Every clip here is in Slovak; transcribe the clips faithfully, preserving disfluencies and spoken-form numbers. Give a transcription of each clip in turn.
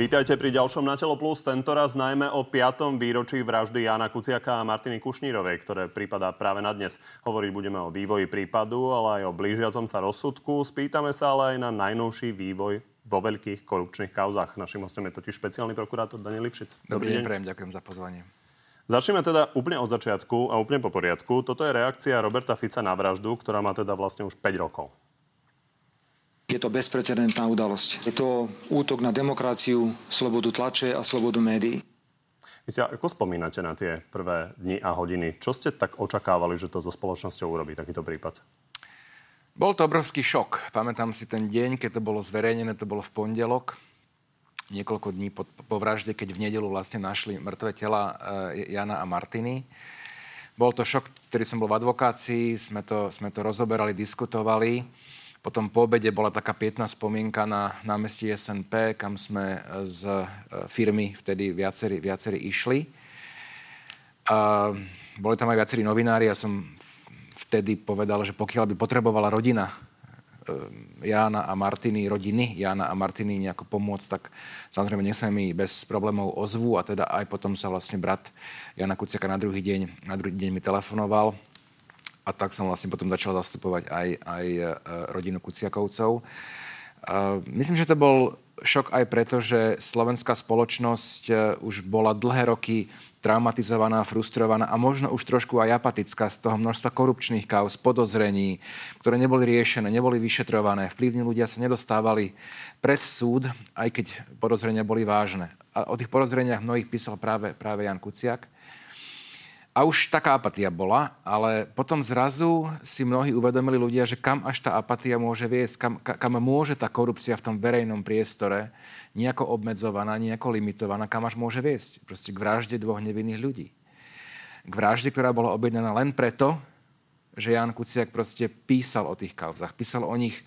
Vítajte pri ďalšom Na telo plus, tentoraz najmä o piatom výročí vraždy Jana Kuciaka a Martiny Kušnírovej, ktoré prípada práve na dnes. Hovoriť budeme o vývoji prípadu, ale aj o blížiacom sa rozsudku. Spýtame sa ale aj na najnovší vývoj vo veľkých korupčných kauzách. Naším hostom je totiž špeciálny prokurátor Daniel Lipšic. Dobrý, Dobrý deň, prejem, ďakujem za pozvanie. Začneme teda úplne od začiatku a úplne po poriadku. Toto je reakcia Roberta Fica na vraždu, ktorá má teda vlastne už päť rokov. Je to bezprecedentná udalosť. Je to útok na demokraciu, slobodu tlače a slobodu médií. Vy si ako spomínate na tie prvé dni a hodiny? Čo ste tak očakávali, že to so spoločnosťou urobí takýto prípad? Bol to obrovský šok. Pamätám si ten deň, keď to bolo zverejnené, to bolo v pondelok. Niekoľko dní po, po vražde, keď v nedeľu vlastne našli mŕtve tela e, Jana a Martiny. Bol to šok, ktorý som bol v advokácii, sme to, sme to rozoberali, diskutovali. Potom po obede bola taká pietná spomienka na námestí es en pé, kam sme z firmy vtedy viacerí, viacerí išli. A boli tam aj viacerí novinári. Ja som vtedy povedal, že pokiaľ by potrebovala rodina Jána a Martiny, rodiny Jána a Martiny nejako pomôcť, tak samozrejme nech sa mi bez problémov ozvu. A teda aj potom sa vlastne brat Jana Kuciaka na druhý deň, na druhý deň mi telefonoval. A tak som vlastne potom začal zastupovať aj, aj rodinu Kuciakovcov. Myslím, že to bol šok aj preto, že slovenská spoločnosť už bola dlhé roky traumatizovaná, frustrovaná a možno už trošku aj apatická z toho množstva korupčných kauz, podozrení, ktoré neboli riešené, neboli vyšetrované. Vplyvní ľudia sa nedostávali pred súd, aj keď podozrenia boli vážne. A o tých podozreniach mnohých písal práve, práve Ján Kuciak. A už taká apatia bola, ale potom zrazu si mnohí uvedomili ľudia, že kam až tá apatia môže viesť, kam, kam môže tá korupcia v tom verejnom priestore nejako obmedzovaná, nejako limitovaná, kam až môže viesť. Proste k vražde dvoch nevinných ľudí. K vražde, ktorá bola objednaná len preto, že Ján Kuciak proste písal o tých kauzách. Písal o nich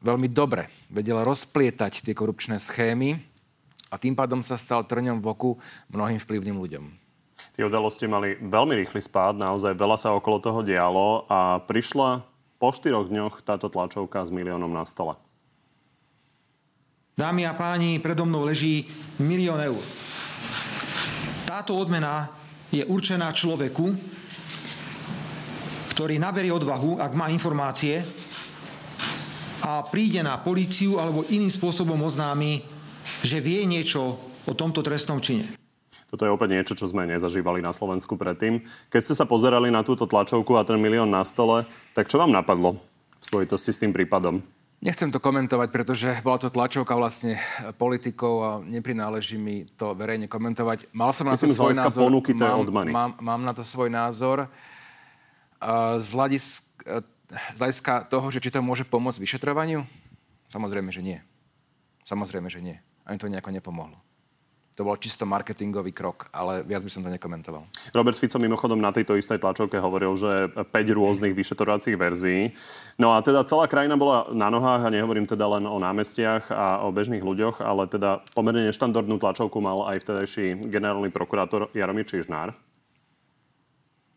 veľmi dobre. Vedel rozplietať tie korupčné schémy a tým pádom sa stal trňom v oku mnohým vplyvným ľuďom. Tie udalosti mali veľmi rýchly spád, naozaj veľa sa okolo toho dialo a prišla po štyroch dňoch táto tlačovka s miliónom na stole. Dámy a páni, predo mnou leží milión eur. Táto odmena je určená človeku, ktorý naberie odvahu, ak má informácie a príde na políciu alebo iným spôsobom oznámi, že vie niečo o tomto trestnom čine. Toto je opäť niečo, čo sme nezažívali na Slovensku predtým. Keď ste sa pozerali na túto tlačovku a ten milión na stole, tak čo vám napadlo v spojitosti s tým prípadom? Nechcem to komentovať, pretože bola to tlačovka vlastne politikov a neprináleží mi to verejne komentovať. Mal som na to svoj názor. Ponuky, to mám, mám, mám na to svoj názor. Z hľadiska, z hľadiska toho, že či to môže pomôcť vyšetrovaniu? Samozrejme, že nie. Samozrejme, že nie. Ani to nejako nepomohlo. To bol čisto marketingový krok, ale viac by som to nekomentoval. Robert Fico mimochodom na tejto istej tlačovke hovoril, že päť rôznych vyšetrovacích verzií. No a teda celá krajina bola na nohách a nehovorím teda len o námestiach a o bežných ľuďoch, ale teda pomerne neštandardnú tlačovku mal aj vtedajší generálny prokurátor Jaromír Čižnár.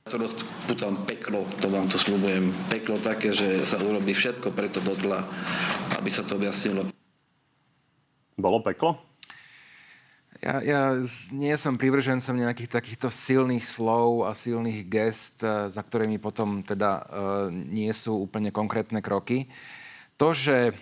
To rozputám peklo, to vám to sľubujem. Peklo také, že sa urobí všetko preto dodla, aby sa to objasnilo. Bolo peklo? Ja, ja nie som prívržencom nejakých takýchto silných slov a silných gest, za ktorými potom teda e, nie sú úplne konkrétne kroky. To, že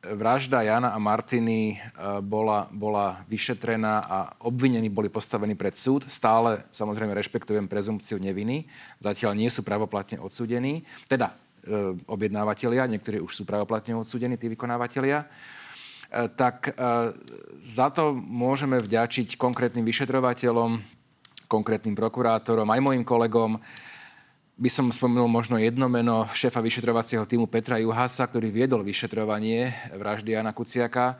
vražda Jana a Martiny e, bola, bola vyšetrená a obvinení boli postavení pred súd, stále samozrejme rešpektujem prezumpciu neviny, zatiaľ nie sú pravoplatne odsúdení, teda e, objednávateľia, niektorí už sú pravoplatne odsúdení, tí vykonávatelia, tak za to môžeme vďačiť konkrétnym vyšetrovateľom, konkrétnym prokurátorom, aj mojim kolegom. By som spomenul možno jedno meno šéfa vyšetrovacieho týmu Petra Juhása, ktorý viedol vyšetrovanie vraždy Jana Kuciaka.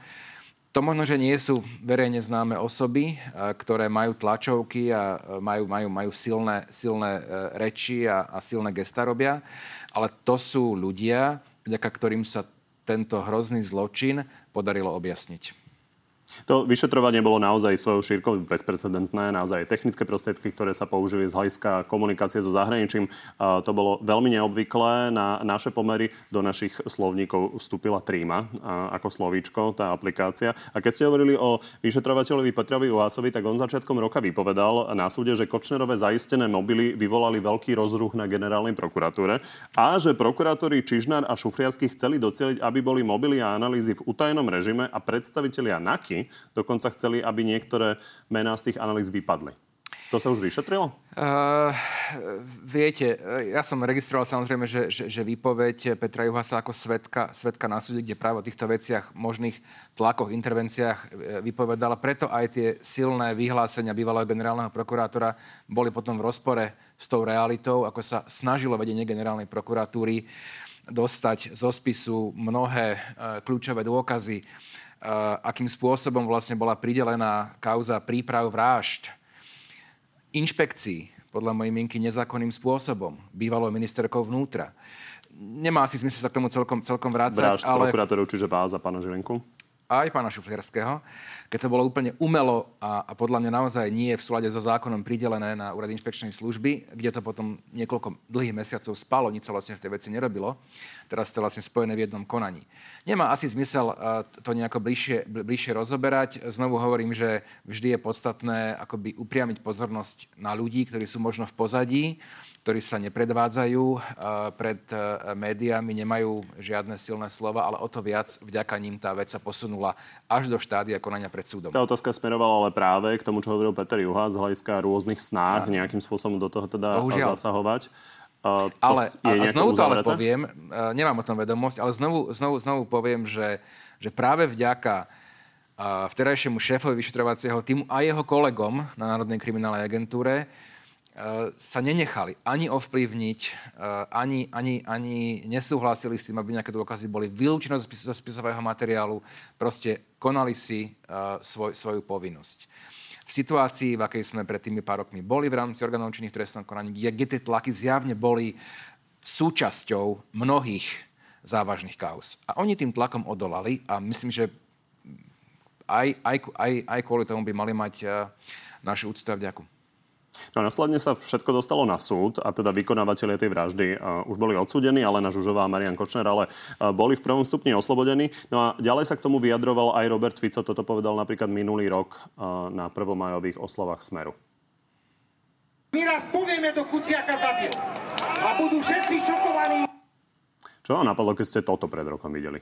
To možno, že nie sú verejne známe osoby, ktoré majú tlačovky a majú, majú, majú silné, silné reči a, a silné gestá robia, ale to sú ľudia, vďaka ktorým sa tento hrozný zločin podarilo objasniť. To vyšetrovanie bolo naozaj svojou šírkou bezprecedentné, naozaj technické prostriedky, ktoré sa použili z hľadiska komunikácie so zahraničím. To bolo veľmi neobvyklé na naše pomery. Do našich slovníkov vstúpila Tríma ako slovíčko, tá aplikácia. A keď ste hovorili o vyšetrovateľovi Petrovi Juhásovi, tak on začiatkom roka vypovedal na súde, že Kočnerové zaistené mobily vyvolali veľký rozruch na generálnej prokuratúre a že prokurátori Čižnár a Šufriarsky chceli docieliť, aby boli mobily a analýzy v utajenom režime a predstavitelia NAKY dokonca chceli, aby niektoré mená z tých analýz vypadli. To sa už vyšetrilo? Uh, viete, ja som registroval samozrejme, že, že, že výpoveď Petra Juhasa ako svedka, svedka na súde, kde práve o týchto veciach, možných tlakoch, intervenciách vypovedala. Preto aj tie silné vyhlásenia bývalého generálneho prokurátora boli potom v rozpore s tou realitou, ako sa snažilo vedenie generálnej prokuratúry dostať zo spisu mnohé e, kľúčové dôkazy, e, akým spôsobom vlastne bola pridelená kauza príprav vrážd inšpekcií, podľa mojej mienky nezákonným spôsobom, bývalou ministerkou vnútra. Nemá si zmysel sa k tomu celkom, celkom vrácať, Bráž, ale... prokurátorov, čiže Váza, pána Žilinku? Aj pána Šufliarského, keď to bolo úplne umelo a, a podľa mňa naozaj nie je v súlade so zákonom pridelené na úrad inšpekčnej služby, kde to potom niekoľko dlhých mesiacov spalo, nič sa vlastne v tej veci nerobilo. Teraz to je vlastne spojené v jednom konaní. Nemá asi zmysel to nejako bližšie, bližšie rozoberať. Znovu hovorím, že vždy je podstatné akoby upriamiť pozornosť na ľudí, ktorí sú možno v pozadí, ktorí sa nepredvádzajú pred médiami, nemajú žiadne silné slova, ale o to viac vďaka ním tá vec sa posunú až do štádia konania pred súdom. Tá otázka smerovala ale práve k tomu, čo hovoril Peter Juhás, z hľadiska rôznych snách, ja. nejakým spôsobom do toho teda Bohužiaľ. zasahovať. Uh, to ale, a znovu to ale poviem, uh, nemám o tom vedomosť, ale znovu, znovu, znovu poviem, že, že práve vďaka uh, vterajšiemu šéfovi vyšetrovacieho týmu a jeho kolegom na Národnej kriminálnej agentúre sa nenechali ani ovplyvniť, ani, ani, ani nesúhlasili s tým, aby nejaké dôkazy boli vylúčené zo spisového materiálu. Proste konali si uh, svoj, svoju povinnosť. V situácii, v akej sme pred tými pár rokmi boli v rámci orgánov činných v trestnom konaní, kde, kde tie tlaky zjavne boli súčasťou mnohých závažných kauz. A oni tým tlakom odolali a myslím, že aj, aj, aj, aj kvôli tomu by mali mať uh, našu úctu a vďaku. No a následne sa všetko dostalo na súd a teda vykonávatelia tej vraždy uh, už boli odsúdení, Alena Zsuzsová a Marián Kočner, ale uh, boli v prvom stupni oslobodení. No a ďalej sa k tomu vyjadroval aj Robert Fico, toto povedal napríklad minulý rok uh, na prvomajových oslavách Smeru. My raz povieme, do Kuciaka zabil a budú všetci šokovaní. Čo vám napadlo, keď ste toto pred rokom videli?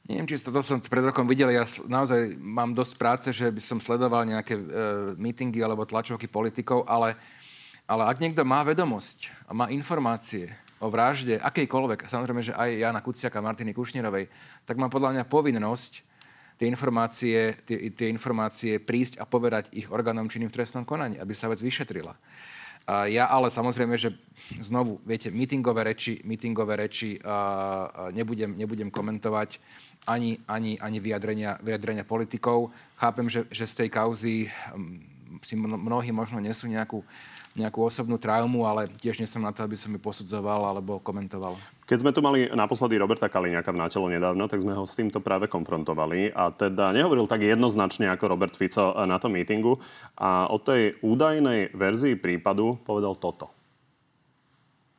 Neviem, či to, to som pred rokom videl. Ja naozaj mám dosť práce, že by som sledoval nejaké e, mítingy alebo tlačovky politikov, ale, ale ak niekto má vedomosť a má informácie o vražde akejkoľvek, samozrejme, že aj Jana Kuciaka a Martiny Kušnírovej, tak má podľa mňa povinnosť tie informácie, tie, tie informácie prísť a povedať ich orgánom činným v trestnom konaní, aby sa vec vyšetrila. A ja ale samozrejme, že znovu, viete, mítingové reči, mítingové reči a, a nebudem, nebudem komentovať. Ani, ani, ani vyjadrenia, vyjadrenia politikov. Chápem, že, že z tej kauzy si mnohí možno nesú nejakú, nejakú osobnú traumu, ale tiež nie som na to, aby som ju posudzoval alebo komentoval. Keď sme tu mali naposledy Roberta Kaliňáka v Na telo nedávno, tak sme ho s týmto práve konfrontovali a teda nehovoril tak jednoznačne ako Robert Fico na tom mítingu a o tej údajnej verzii prípadu povedal toto.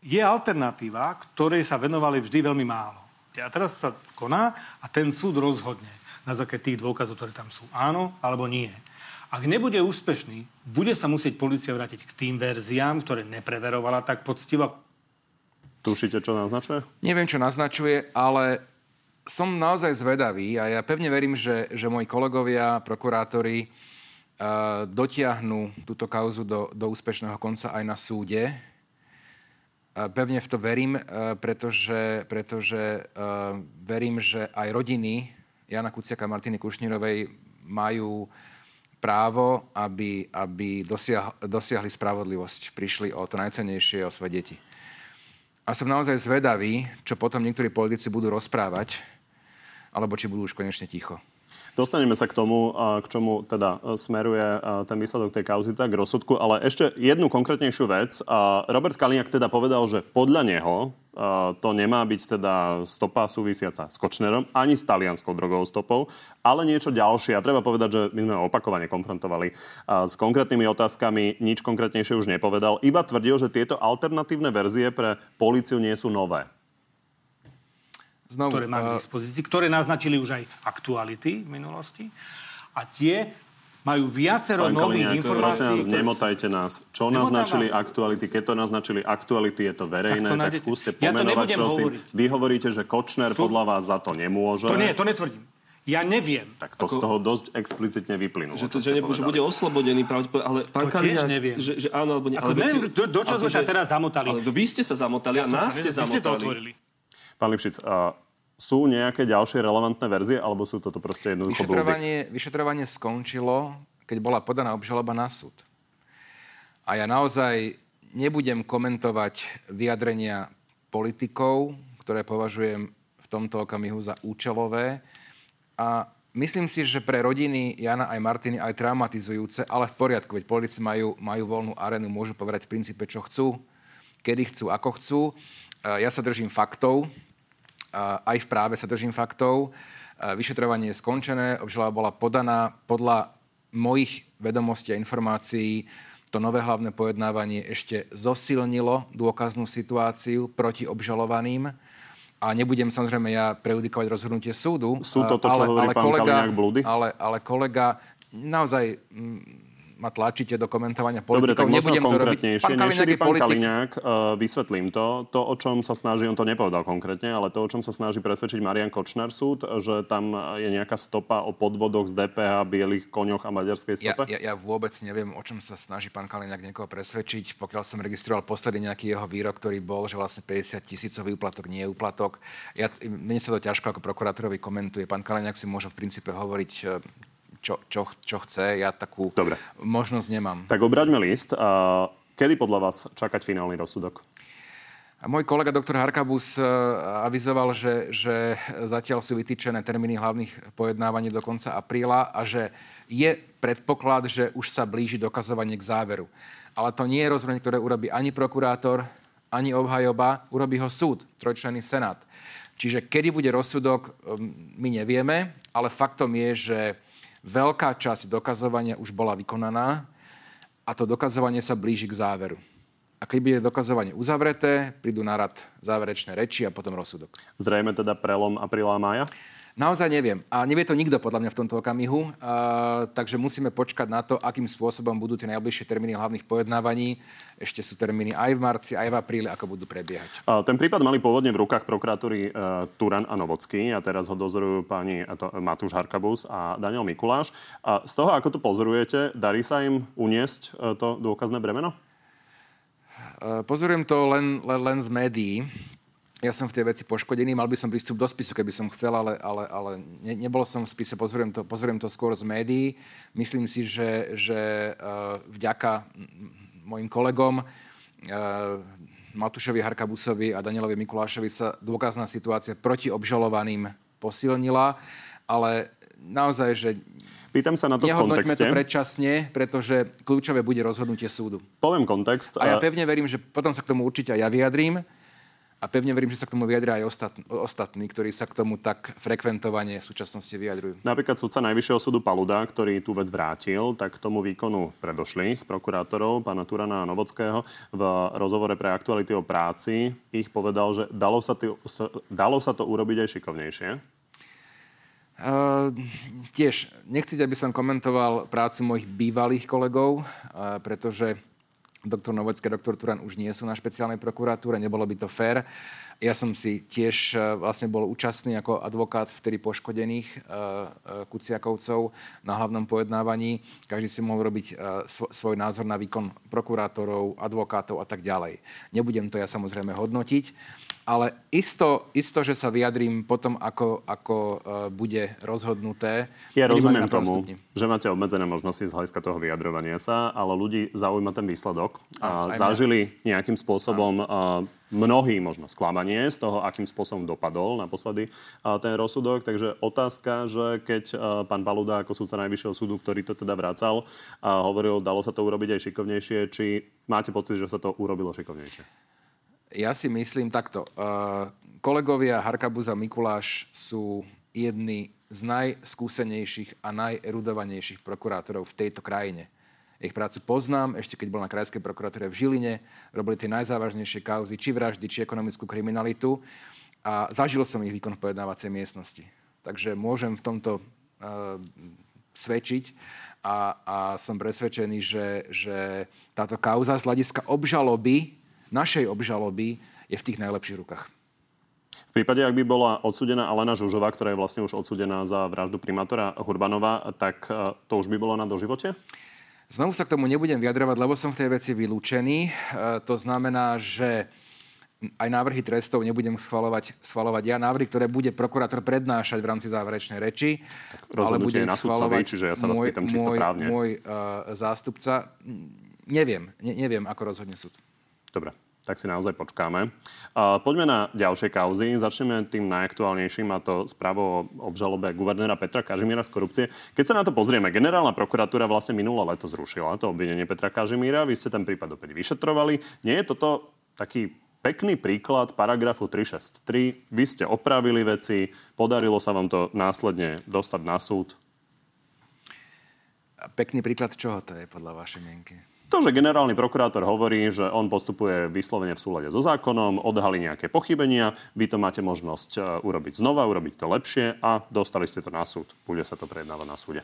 Je alternatíva, ktorej sa venovali vždy veľmi málo. A teraz sa koná a ten súd rozhodne na základe tých dôkazov, ktoré tam sú. Áno alebo nie. Ak nebude úspešný, bude sa musieť polícia vrátiť k tým verziám, ktoré nepreverovala tak poctivo. Tušíte, čo naznačuje? Neviem, čo naznačuje, ale som naozaj zvedavý a ja pevne verím, že, že moji kolegovia, prokurátori e, dotiahnu túto kauzu do, do úspešného konca aj na súde. Pevne v to verím, pretože, pretože uh, verím, že aj rodiny Jana Kuciaka a Martiny Kušnírovej majú právo, aby, aby dosiah, dosiahli spravodlivosť. Prišli o to najcennejšie, o svoje deti. A som naozaj zvedavý, čo potom niektorí politici budú rozprávať, alebo či budú už konečne ticho. Dostaneme sa k tomu, k čomu teda smeruje ten výsledok tej kauzy, tak rozsudku, ale ešte jednu konkrétnejšiu vec. Robert Kaliňák teda povedal, že podľa neho to nemá byť teda stopa súvisiaca s Kočnerom, ani s talianskou drogovou stopou, ale niečo ďalšie. A treba povedať, že my sme opakovane konfrontovali s konkrétnymi otázkami, nič konkrétnejšie už nepovedal, iba tvrdil, že tieto alternatívne verzie pre políciu nie sú nové. Znovu, ktoré mám k dispozícii, ktoré naznačili už aj aktuality v minulosti. A tie majú viacero nových informácií. Pán Kaliňák, nemotajte nás. Čo naznačili aktuality? Keď to naznačili aktuality, je to verejné, tak, to tak skúste pomenovať, ja prosím. Hovoriť. Vy hovoríte, že Kočner Sú... podľa vás za to nemôže. To nie, to netvrdím. Ja neviem. Tak to ako... z toho dosť explicitne vyplynulo. Že, to, že, ne, že bude oslobodený, pravdepodobne, ale pán Kaliňák, že, že áno, alebo nie. Ako ale neviem, si... do, do čo sme sa teraz zamotali. Ale vy ste sa zamotali a nás ste zamotali. Pán Lipšic, uh, sú nejaké ďalšie relevantné verzie, alebo sú toto proste jednoducho blúdy? Vyšetrovanie skončilo, keď bola podaná obžaloba na súd. A ja naozaj nebudem komentovať vyjadrenia politikov, ktoré považujem v tomto okamihu za účelové. A myslím si, že pre rodiny Jana aj Martiny aj traumatizujúce, ale v poriadku, veď politici majú, majú voľnú arénu, môžu povedať v princípe, čo chcú, kedy chcú, ako chcú. Uh, ja sa držím faktov, aj v práve sa držím faktov. Vyšetrovanie je skončené, obžaloba bola podaná. Podľa mojich vedomostí a informácií to nové hlavné pojednávanie ešte zosilnilo dôkaznú situáciu proti obžalovaným. A nebudem samozrejme ja prejudikovať rozhodnutie súdu. Sú to, to čo ale, hovorí ale pán kolega, Kaliňák, blúdy? Ale, ale kolega, naozaj... M- ma tlačíte do komentovania politikov. Dobre, tak možno konkrétnejšie. Nešili pán Kaliňák, uh, vysvetlím to. To, o čom sa snaží, on to nepovedal konkrétne, ale to, o čom sa snaží presvedčiť Marián Kočner súd, že tam je nejaká stopa o podvodoch z dé pé há, bielých koňoch a maďarskej stope? Ja, ja, ja vôbec neviem, o čom sa snaží pán Kaliňák niekoho presvedčiť. Pokiaľ som registroval posledný nejaký jeho výrok, ktorý bol, že vlastne päťdesiat tisícový úplatok nie je úplatok. Ja, mne sa to ťažko ako prokurátorovi komentuje. Pán Kaliňák si môže v princípe hovoriť... Čo, čo, čo chce, ja takú Dobre. možnosť nemám. Tak obráťme list. Kedy podľa vás čakať finálny rozsudok? A môj kolega doktor Harkabus avizoval, že, že zatiaľ sú vytýčené termíny hlavných pojednávaní do konca apríla a že je predpoklad, že už sa blíži dokazovanie k záveru. Ale to nie je rozhodnutie, ktoré urobí ani prokurátor, ani obhajoba, urobí ho súd, trojčlenný senát. Čiže kedy bude rozsudok, my nevieme, ale faktom je, že veľká časť dokazovania už bola vykonaná a to dokazovanie sa blíži k záveru. A keď bude dokazovanie uzavreté, prídu na rad záverečné reči a potom rozsudok. Zrejme teda prelom apríla a mája? Naozaj neviem. A nevie to nikto podľa mňa v tomto okamihu. Uh, takže musíme počkať na to, akým spôsobom budú tie najbližšie termíny hlavných pojednávaní. Ešte sú termíny aj v marci, aj v apríli, ako budú prebiehať. Uh, ten prípad mali pôvodne v rukách prokuratúry uh, Turan a Novocký a teraz ho dozorujú pani uh, Matúš Harkabus a Daniel Mikuláš. Uh, z toho, ako to pozorujete, darí sa im uniesť uh, to dôkazné bremeno? Uh, pozorujem to len, len, len z médií. Ja som v tej veci poškodený, mal by som prístup do spisu, keby som chcel, ale, ale, ale ne, nebol som v spise, pozorujem to, pozorujem to skôr z médií. Myslím si, že, že uh, vďaka mojim kolegom, uh, Matúšovi Harkabusovi a Danielovi Mikulášovi sa dôkazná situácia proti obžalovaným posilnila, ale naozaj, že... Pýtam sa na to v kontexte. Nehodnoťme to predčasne, pretože kľúčové bude rozhodnutie súdu. Poviem kontext. A ja pevne verím, že potom sa k tomu určite aj ja vyjadrím. A pevne verím, že sa k tomu vyjadria aj ostatní, ostatní, ktorí sa k tomu tak frekventovane v súčasnosti vyjadrujú. Napríklad sudca Najvyššieho súdu Paluda, ktorý tú vec vrátil, tak tomu výkonu predošlých prokurátorov, pána Turana a Novockého, v rozhovore pre aktuality o práci ich povedal, že dalo sa, tý, dalo sa to urobiť aj šikovnejšie. Uh, tiež nechcete, aby som komentoval prácu mojich bývalých kolegov, uh, pretože... Doktor Novocký a doktor Turan už nie sú na špeciálnej prokuratúre, nebolo by to fér. Ja som si tiež vlastne bol účastný ako advokát vtedy poškodených Kuciakovcov na hlavnom pojednávaní. Každý si mohol robiť svoj názor na výkon prokurátorov, advokátov a tak ďalej. Nebudem to ja samozrejme hodnotiť, ale isto, isto že sa vyjadrím potom, ako, ako bude rozhodnuté. Ja rozumiem tomu, že máte obmedzené možnosti z hľadiska toho vyjadrovania sa, ale ľudí zaujíma ten výsledok. A, zažili nejakým spôsobom a, mnohí možno sklamanie z toho, akým spôsobom dopadol naposledy ten rozsudok. Takže otázka, že keď pán Paluda ako sudca Najvyššieho súdu, ktorý to teda vracal, hovoril, dalo sa to urobiť aj šikovnejšie, či máte pocit, že sa to urobilo šikovnejšie? Ja si myslím takto. Kolegovia Harkabus a Mikuláš sú jedni z najskúsenejších a najerudovanejších prokurátorov v tejto krajine. Ich prácu poznám, ešte keď bol na krajskej prokuratúre v Žiline, robili tie najzávažnejšie kauzy, či vraždy, či ekonomickú kriminalitu a zažil som ich výkon v pojednávacej miestnosti. Takže môžem v tomto uh, svedčiť a, a som presvedčený, že, že táto kauza z hľadiska obžaloby, našej obžaloby, je v tých najlepších rukách. V prípade, ak by bola odsúdená Alena Zsuzsová, ktorá je vlastne už odsúdená za vraždu primátora Hurbanova, tak to už by bolo na doživote? Znovu sa k tomu nebudem vyjadrovať, lebo som v tej veci vylúčený. E, to znamená, že aj návrhy trestov nebudem schvaľovať, schvaľovať ja. Návrhy, ktoré bude prokurátor prednášať v rámci záverečnej reči. Tak rozhodnutie je na sudcovi, čiže ja sa vás môj, pýtam čisto môj, právne. Môj e, zástupca, neviem, ne, neviem, ako rozhodne súd. Dobre. Tak si naozaj počkáme. Uh, poďme na ďalšie kauzy. Začneme tým najaktuálnejším, a to správou o obžalobe guvernéra Petra Kažimíra z korupcie. Keď sa na to pozrieme, generálna prokuratúra vlastne minulé leto zrušila to obvinenie Petra Kažimíra. Vy ste ten prípad opäť vyšetrovali. Nie je toto taký pekný príklad paragrafu tri šesť tri? Vy ste opravili veci, podarilo sa vám to následne dostať na súd. A pekný príklad čoho to je podľa vašej mienky? To, že generálny prokurátor hovorí, že on postupuje vyslovene v súlade so zákonom, odhalí nejaké pochybenia, vy to máte možnosť urobiť znova, urobiť to lepšie a dostali ste to na súd. Bude sa to prejednávať na súde.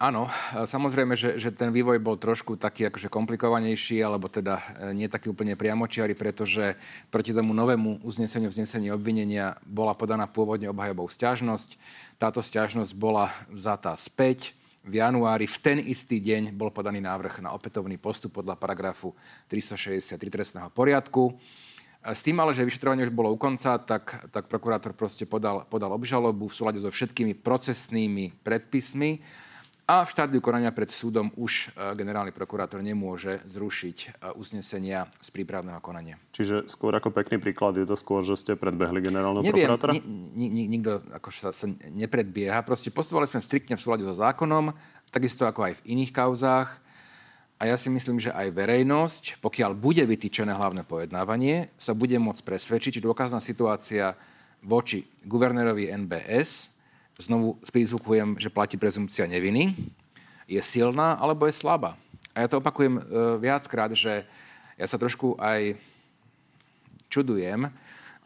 Áno, samozrejme, že, že ten vývoj bol trošku taký akože komplikovanejší, alebo teda nie taký úplne priamočiary, pretože proti tomu novému uzneseniu vznesení obvinenia bola podaná pôvodne obhajobou sťažnosť. Táto sťažnosť bola vzatá späť. V januári, v ten istý deň, bol podaný návrh na opätovný postup podľa paragrafu tristošesťdesiattri trestného poriadku. S tým ale, že vyšetrovanie už bolo u konca, tak, tak prokurátor proste podal, podal obžalobu v súlade so všetkými procesnými predpismi a v štádiu konania pred súdom už generálny prokurátor nemôže zrušiť uznesenia z prípravného konania. Čiže skôr ako pekný príklad je to skôr, že ste predbehli generálneho Neviem, prokurátora? Ni, ni, nikto akože sa nepredbieha. Proste postupovali sme striktne v súlade so zákonom, takisto ako aj v iných kauzách. A ja si myslím, že aj verejnosť, pokiaľ bude vytýčené hlavné pojednávanie, sa bude môcť presvedčiť, či dôkazná situácia voči guvernérovi en bé es, znovu prízvukujem, že platí prezumpcia neviny, je silná alebo je slabá. A ja to opakujem e, viackrát, že ja sa trošku aj čudujem,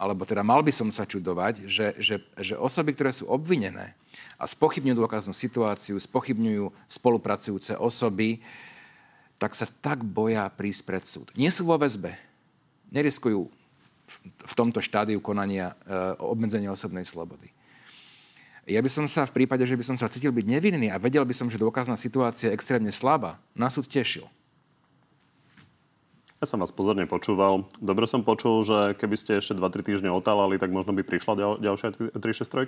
alebo teda mal by som sa čudovať, že, že, že osoby, ktoré sú obvinené a spochybňujú dôkaznú situáciu, spochybňujú spolupracujúce osoby, tak sa tak boja prísť pred súd. Nie sú vo väzbe. Neriskujú v tomto štádiu konania e, obmedzenia osobnej slobody. Ja by som sa v prípade, že by som sa cítil byť nevinný a vedel by som, že dôkazná situácia je extrémne slabá, na súd tešil. Ja som vás pozorne počúval. Dobre som počul, že keby ste ešte dva tri týždne otáľali, tak možno by prišla ďal, ďalšia tri šesť tri?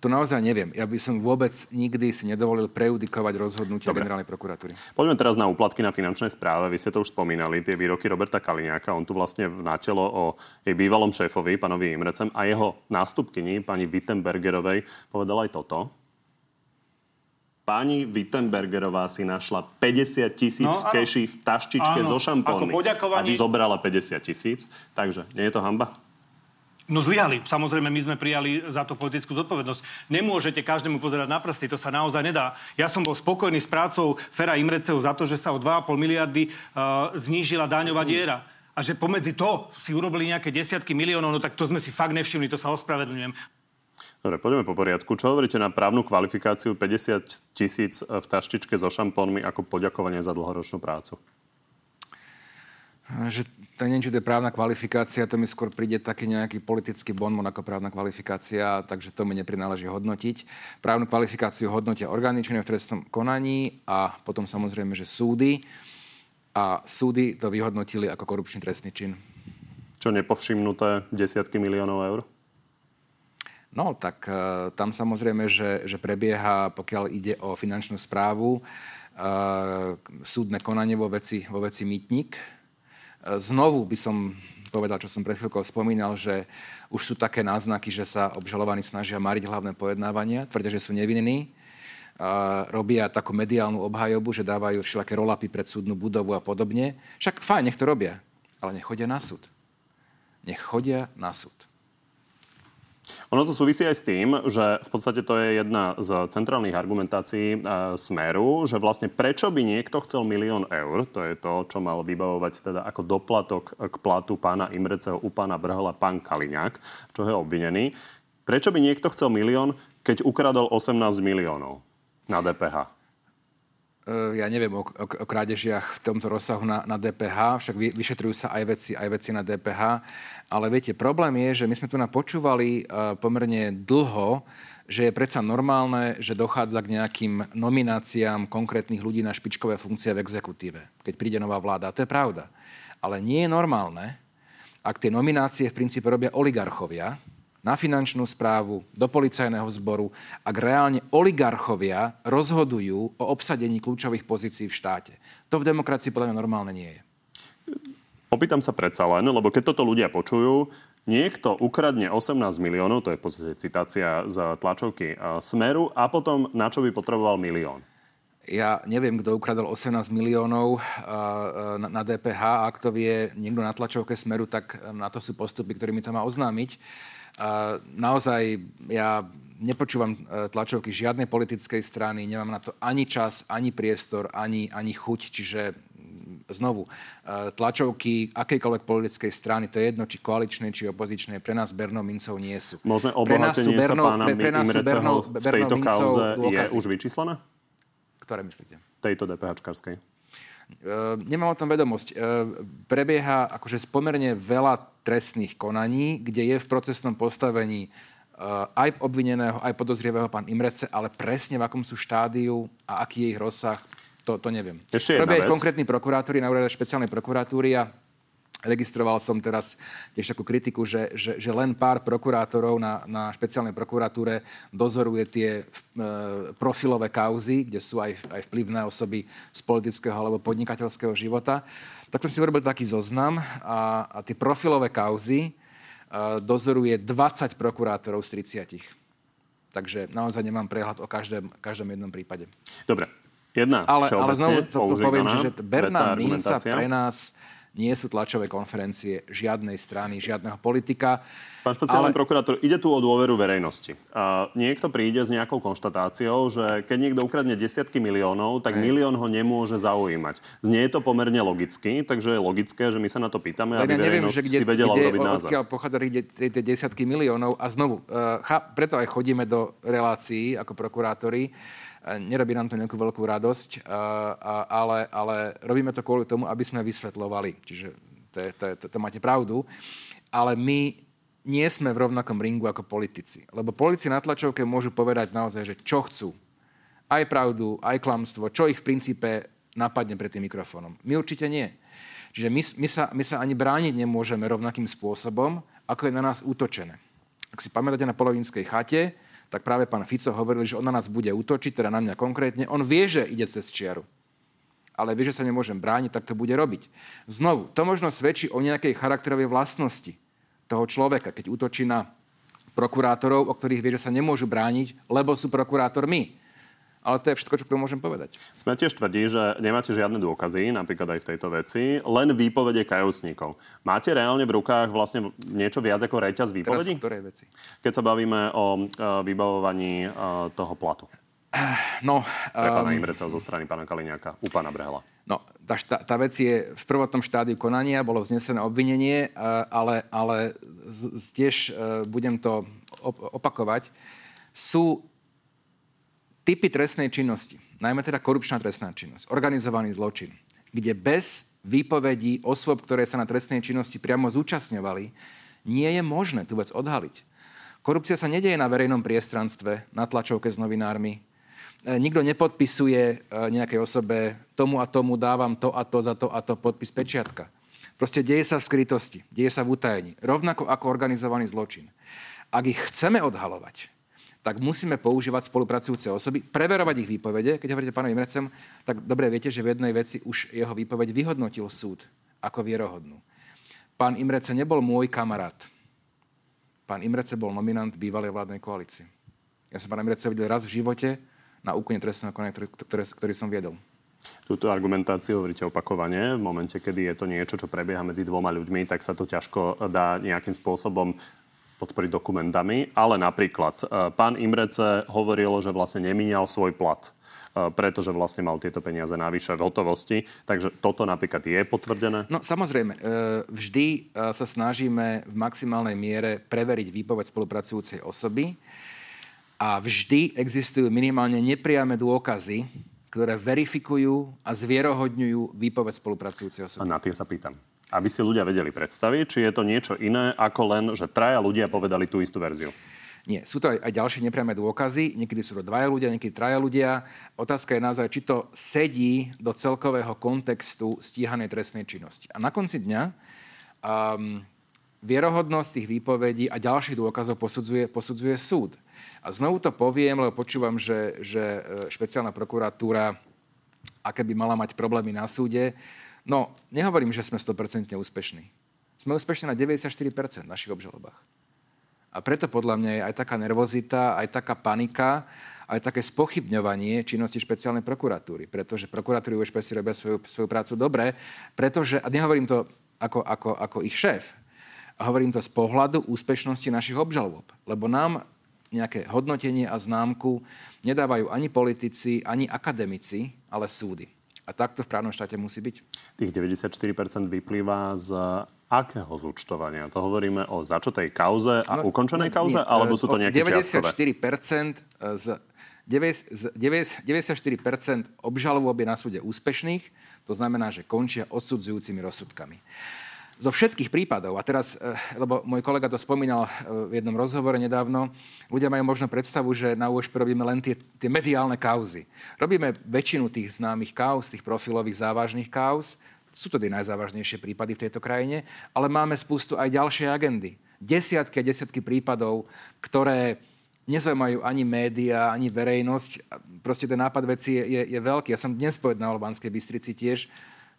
To naozaj neviem. Ja by som vôbec nikdy si nedovolil prejudikovať rozhodnutie generálnej prokuratúry. Poďme teraz na úplatky na finančnej správe. Vy ste to už spomínali, tie výroky Roberta Kaliňáka. On tu vlastne vnátelo o jej bývalom šéfovi, pánovi Imreczem, a jeho nástupkyni, pani Wittenbergerovej, povedal aj toto. Pani Wittenbergerová si našla päťdesiat tisíc no, v keši v taštičke áno, so šampónmi. Poďakovaní... Aby zobrala päťdesiat tisíc. Takže, nie je to hanba? No zlyhali. Samozrejme, my sme prijali za to politickú zodpovednosť. Nemôžete každému pozerať na prsty, to sa naozaj nedá. Ja som bol spokojný s prácou Fera Imreczeho za to, že sa o dva a pol miliardy uh, znížila daňová diera. A že pomedzi to si urobili nejaké desiatky miliónov, no tak to sme si fakt nevšimli, to sa ospravedlňujem. Dobre, poďme po poriadku. Čo hovoríte na právnu kvalifikáciu päťdesiat tisíc v taštičke so šampónmi ako poďakovanie za dlhoročnú prácu? Že to neviem, či to je právna kvalifikácia, to mi skôr príde taký nejaký politický bonmon ako právna kvalifikácia, takže to mi neprináleží hodnotiť. Právnu kvalifikáciu hodnotia orgány činné v trestnom konaní a potom samozrejme, že súdy. A súdy to vyhodnotili ako korupčný trestný čin. Čo nepovšimnuté desiatky miliónov eur? No, tak e, tam samozrejme, že, že prebieha, pokiaľ ide o finančnú správu, e, súdne konanie vo veci, vo veci mýtnik. E, znovu by som povedal, čo som pred chvíľkou spomínal, že už sú také náznaky, že sa obžalovaní snažia mariť hlavné pojednávania, tvrdia, že sú nevinní, a robia takú mediálnu obhajobu, že dávajú všelaké rolapy pred súdnu budovu a podobne. Však fajn, nech to robia, ale nech chodia na súd. Nech chodia na súd. Ono to súvisí aj s tým, že v podstate to je jedna z centrálnych argumentácií e, Smeru, že vlastne prečo by niekto chcel milión eur, to je to, čo mal vybavovať teda ako doplatok k platu pána Imreceho u pána Brhola pán Kaliňák, čo je obvinený. Prečo by niekto chcel milión, keď ukradol osemnásť miliónov na dé pé há? Ja neviem o, o, o krádežiach v tomto rozsahu na, na dé pé há, však vy, vyšetrujú sa aj veci, aj veci na dé pé há, ale viete, problém je, že my sme tu napočúvali uh, pomerne dlho, že je predsa normálne, že dochádza k nejakým nomináciám konkrétnych ľudí na špičkové funkcie v exekutíve, keď príde nová vláda. A to je pravda. Ale nie je normálne, ak tie nominácie v princípe robia oligarchovia na finančnú správu, do policajného zboru, ak reálne oligarchovia rozhodujú o obsadení kľúčových pozícií v štáte. To v demokracii podľa mňa normálne nie je. Opýtam sa predsa len, lebo keď toto ľudia počujú, niekto ukradne osemnásť miliónov, to je v podstate citácia z tlačovky Smeru, a potom na čo by potreboval milión? Ja neviem, kto ukradol osemnásť miliónov na dé pé há. Ak to vie niekto na tlačovke Smeru, tak na to sú postupy, ktorými to má oznámiť. Naozaj ja nepočúvam tlačovky žiadnej politickej strany, nemám na to ani čas, ani priestor, ani, ani chuť, čiže znovu, tlačovky akejkoľvek politickej strany, to je jedno, či koaličnej, či opozičnej, pre nás Bernomincov nie sú. Možno obohatenie sa pána Imreceho v tejto kauze je už vyčíslené? Ktoré myslíte? Tejto DPHčkarskej. Uh, nemám o tom vedomosť. Uh, prebieha akože pomerne veľa trestných konaní, kde je v procesnom postavení uh, aj obvineného, aj podozrievého pán Imrece, ale presne v akom sú štádiu a aký je ich rozsah, to, to neviem. Ešte jedna vec. Robia konkrétni prokurátori na úrade špeciálnej prokuratúry a registroval som teraz tiež takú kritiku, že, že, že len pár prokurátorov na, na špeciálnej prokuratúre dozoruje tie e, profilové kauzy, kde sú aj, aj vplyvné osoby z politického alebo podnikateľského života. Tak som si urobil taký zoznam a, a tie profilové kauzy e, dozoruje dvadsať prokurátorov z tridsať. Takže naozaj nemám prehľad o každém, každom jednom prípade. Dobre, jedna všeobecne. Ale znovu to, to poviem, že, že Berná minca pre nás... Nie sú tlačové konferencie žiadnej strany, žiadneho politika. Pán špeciálny ale... prokurátor, ide tu o dôveru verejnosti. Uh, niekto príde s nejakou konštatáciou, že keď niekto ukradne desiatky miliónov, tak Ej. milión ho nemôže zaujímať. Znie to pomerne logicky, takže je logické, že my sa na to pýtame, ale aby ja neviem, verejnosť že kde, si vedela kde, urobiť názor. Odkiaľ pochádali tie desiatky miliónov a znovu, uh, chá, preto aj chodíme do relácií ako prokurátori. Nerobí nám to nejakú veľkú radosť, ale, ale robíme to kvôli tomu, aby sme vysvetľovali. Čiže to, je, to, je, to, to máte pravdu. Ale my nie sme v rovnakom ringu ako politici. Lebo politici na tlačovke môžu povedať naozaj, že čo chcú. Aj pravdu, aj klamstvo, čo ich v princípe napadne pred tým mikrofónom. My určite nie. Čiže my, my, sa, my sa ani brániť nemôžeme rovnakým spôsobom, ako je na nás útočené. Ak si pamätáte na Polovinskej chate, tak práve pán Fico hovoril, že on na nás bude útočiť, teda na mňa konkrétne. On vie, že ide cez čiaru, ale vie, že sa nemôžem brániť, tak to bude robiť. Znovu, to možno svedčí o nejakej charakterovej vlastnosti toho človeka, keď útočí na prokurátorov, o ktorých vie, že sa nemôžu brániť, lebo sú prokurátormi. Ale to je všetko, čo k tomu môžem povedať. Sme tiež tvrdí, že nemáte žiadne dôkazy, napríklad aj v tejto veci, len výpovede kajúcnikov. Máte reálne v rukách vlastne niečo viac ako reťaz výpovedí? Teraz v ktorej veci? Keď sa bavíme o uh, vybavovaní uh, toho platu. No, Pre um, pána Imreceho zo strany pána Kaliňáka, u pána Brhela. No, tá, tá vec je v prvotnom štádiu konania, bolo vznesené obvinenie, uh, ale, ale z, z, tiež uh, budem to op- opakovať. Sú... typy trestnej činnosti, najmä teda korupčná trestná činnosť, organizovaný zločin, kde bez výpovedí osôb, ktoré sa na trestnej činnosti priamo zúčastňovali, nie je možné tú vec odhaliť. Korupcia sa nedeje na verejnom priestranstve, na tlačovke s novinármi. Nikto nepodpisuje nejakej osobe tomu a tomu dávam to a to za to a to podpis pečiatka. Proste deje sa v skrytosti, deje sa v utajení. Rovnako ako organizovaný zločin. Ak ich chceme odhalovať, tak musíme používať spolupracujúce osoby, preverovať ich výpovede. Keď hovoríte pánovi Imreczemu, tak dobre viete, že v jednej veci už jeho výpoveď vyhodnotil súd ako vierohodnú. Pán Imrecze nebol môj kamarát. Pán Imrecze bol nominant bývalej vládnej koalície. Ja som pána Imreczeho videl raz v živote na úkone trestného konania, ktorý, ktorý, ktorý som viedol. Túto argumentáciu hovoríte opakovane. V momente, kedy je to niečo, čo prebieha medzi dvoma ľuďmi, tak sa to ťažko dá nejakým spôsobom podporiť dokumentami. Ale napríklad pán Imrecze hovoril, že vlastne nemíňal svoj plat, pretože vlastne mal tieto peniaze navyše v hotovosti. Takže toto napríklad je potvrdené? No samozrejme, vždy sa snažíme v maximálnej miere preveriť výpoveď spolupracujúcej osoby a vždy existujú minimálne nepriame dôkazy, ktoré verifikujú a zvierohodňujú výpoveď spolupracujúcej osoby. A na tie sa pýtam. Aby si ľudia vedeli predstaviť, či je to niečo iné ako len, že traja ľudia povedali tú istú verziu. Nie, sú to aj, aj ďalšie nepriame dôkazy. Niekedy sú to dvaja ľudia, niekedy traja ľudia. Otázka je naozaj, či to sedí do celkového kontextu stíhanej trestnej činnosti. A na konci dňa um, vierohodnosť tých výpovedí a ďalších dôkazov posudzuje, posudzuje súd. A znovu to poviem, lebo počúvam, že, že špeciálna prokuratúra aké by mala mať problémy na súde. No, nehovorím, že sme sto percent úspešní. Sme úspešní na deväťdesiatštyri percent v našich obžalobách. A preto podľa mňa je aj taká nervozita, aj taká panika, aj také spochybňovanie činnosti špeciálnej prokuratúry. Pretože prokuratúry ú es pé si robia svoju, svoju prácu dobre, pretože, a nehovorím to ako, ako, ako ich šéf, a hovorím to z pohľadu úspešnosti našich obžalob. Lebo nám nejaké hodnotenie a známku nedávajú ani politici, ani akademici, ale súdy. A takto v právnom štáte musí byť. Tých deväťdesiatštyri percent vyplýva z akého zúčtovania? To hovoríme o začatej kauze a no, ukončenej kauze, nie, alebo sú to nejaké čiastkové? deväťdesiatštyri percent obžalôb je na súde úspešných, to znamená, že končia odsudzujúcimi rozsudkami. Zo všetkých prípadov, a teraz, lebo môj kolega to spomínal v jednom rozhovore nedávno, ľudia majú možno predstavu, že na ú es pé robíme len tie, tie mediálne kauzy. Robíme väčšinu tých známych kauz, tých profilových závažných kauz. Sú to tie najzávažnejšie prípady v tejto krajine, ale máme spustu aj ďalšie agendy. Desiatky a desiatky prípadov, ktoré nezaujímajú ani médiá, ani verejnosť. Proste ten nápad veci je, je, je veľký. Ja som dnes povedal v Banskej Bystrici tiež.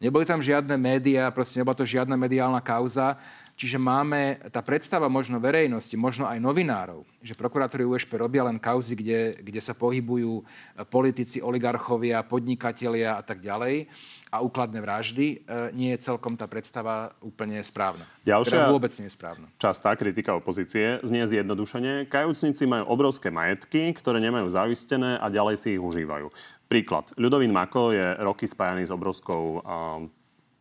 Neboli tam žiadne médiá, proste nebola to žiadna mediálna kauza. Čiže máme, tá predstava možno verejnosti, možno aj novinárov, že prokurátori ú es pé robia len kauzy, kde, kde sa pohybujú politici, oligarchovia, podnikatelia a tak ďalej a úkladné vraždy, nie je celkom tá predstava úplne správna. Ďalšia teda vôbec nie je správna. Častá kritika opozície znie zjednodušene. Kajúcnici majú obrovské majetky, ktoré nemajú zaistené a ďalej si ich užívajú. Príklad. Ľudovít Makó je roky spájaný s obrovskou uh,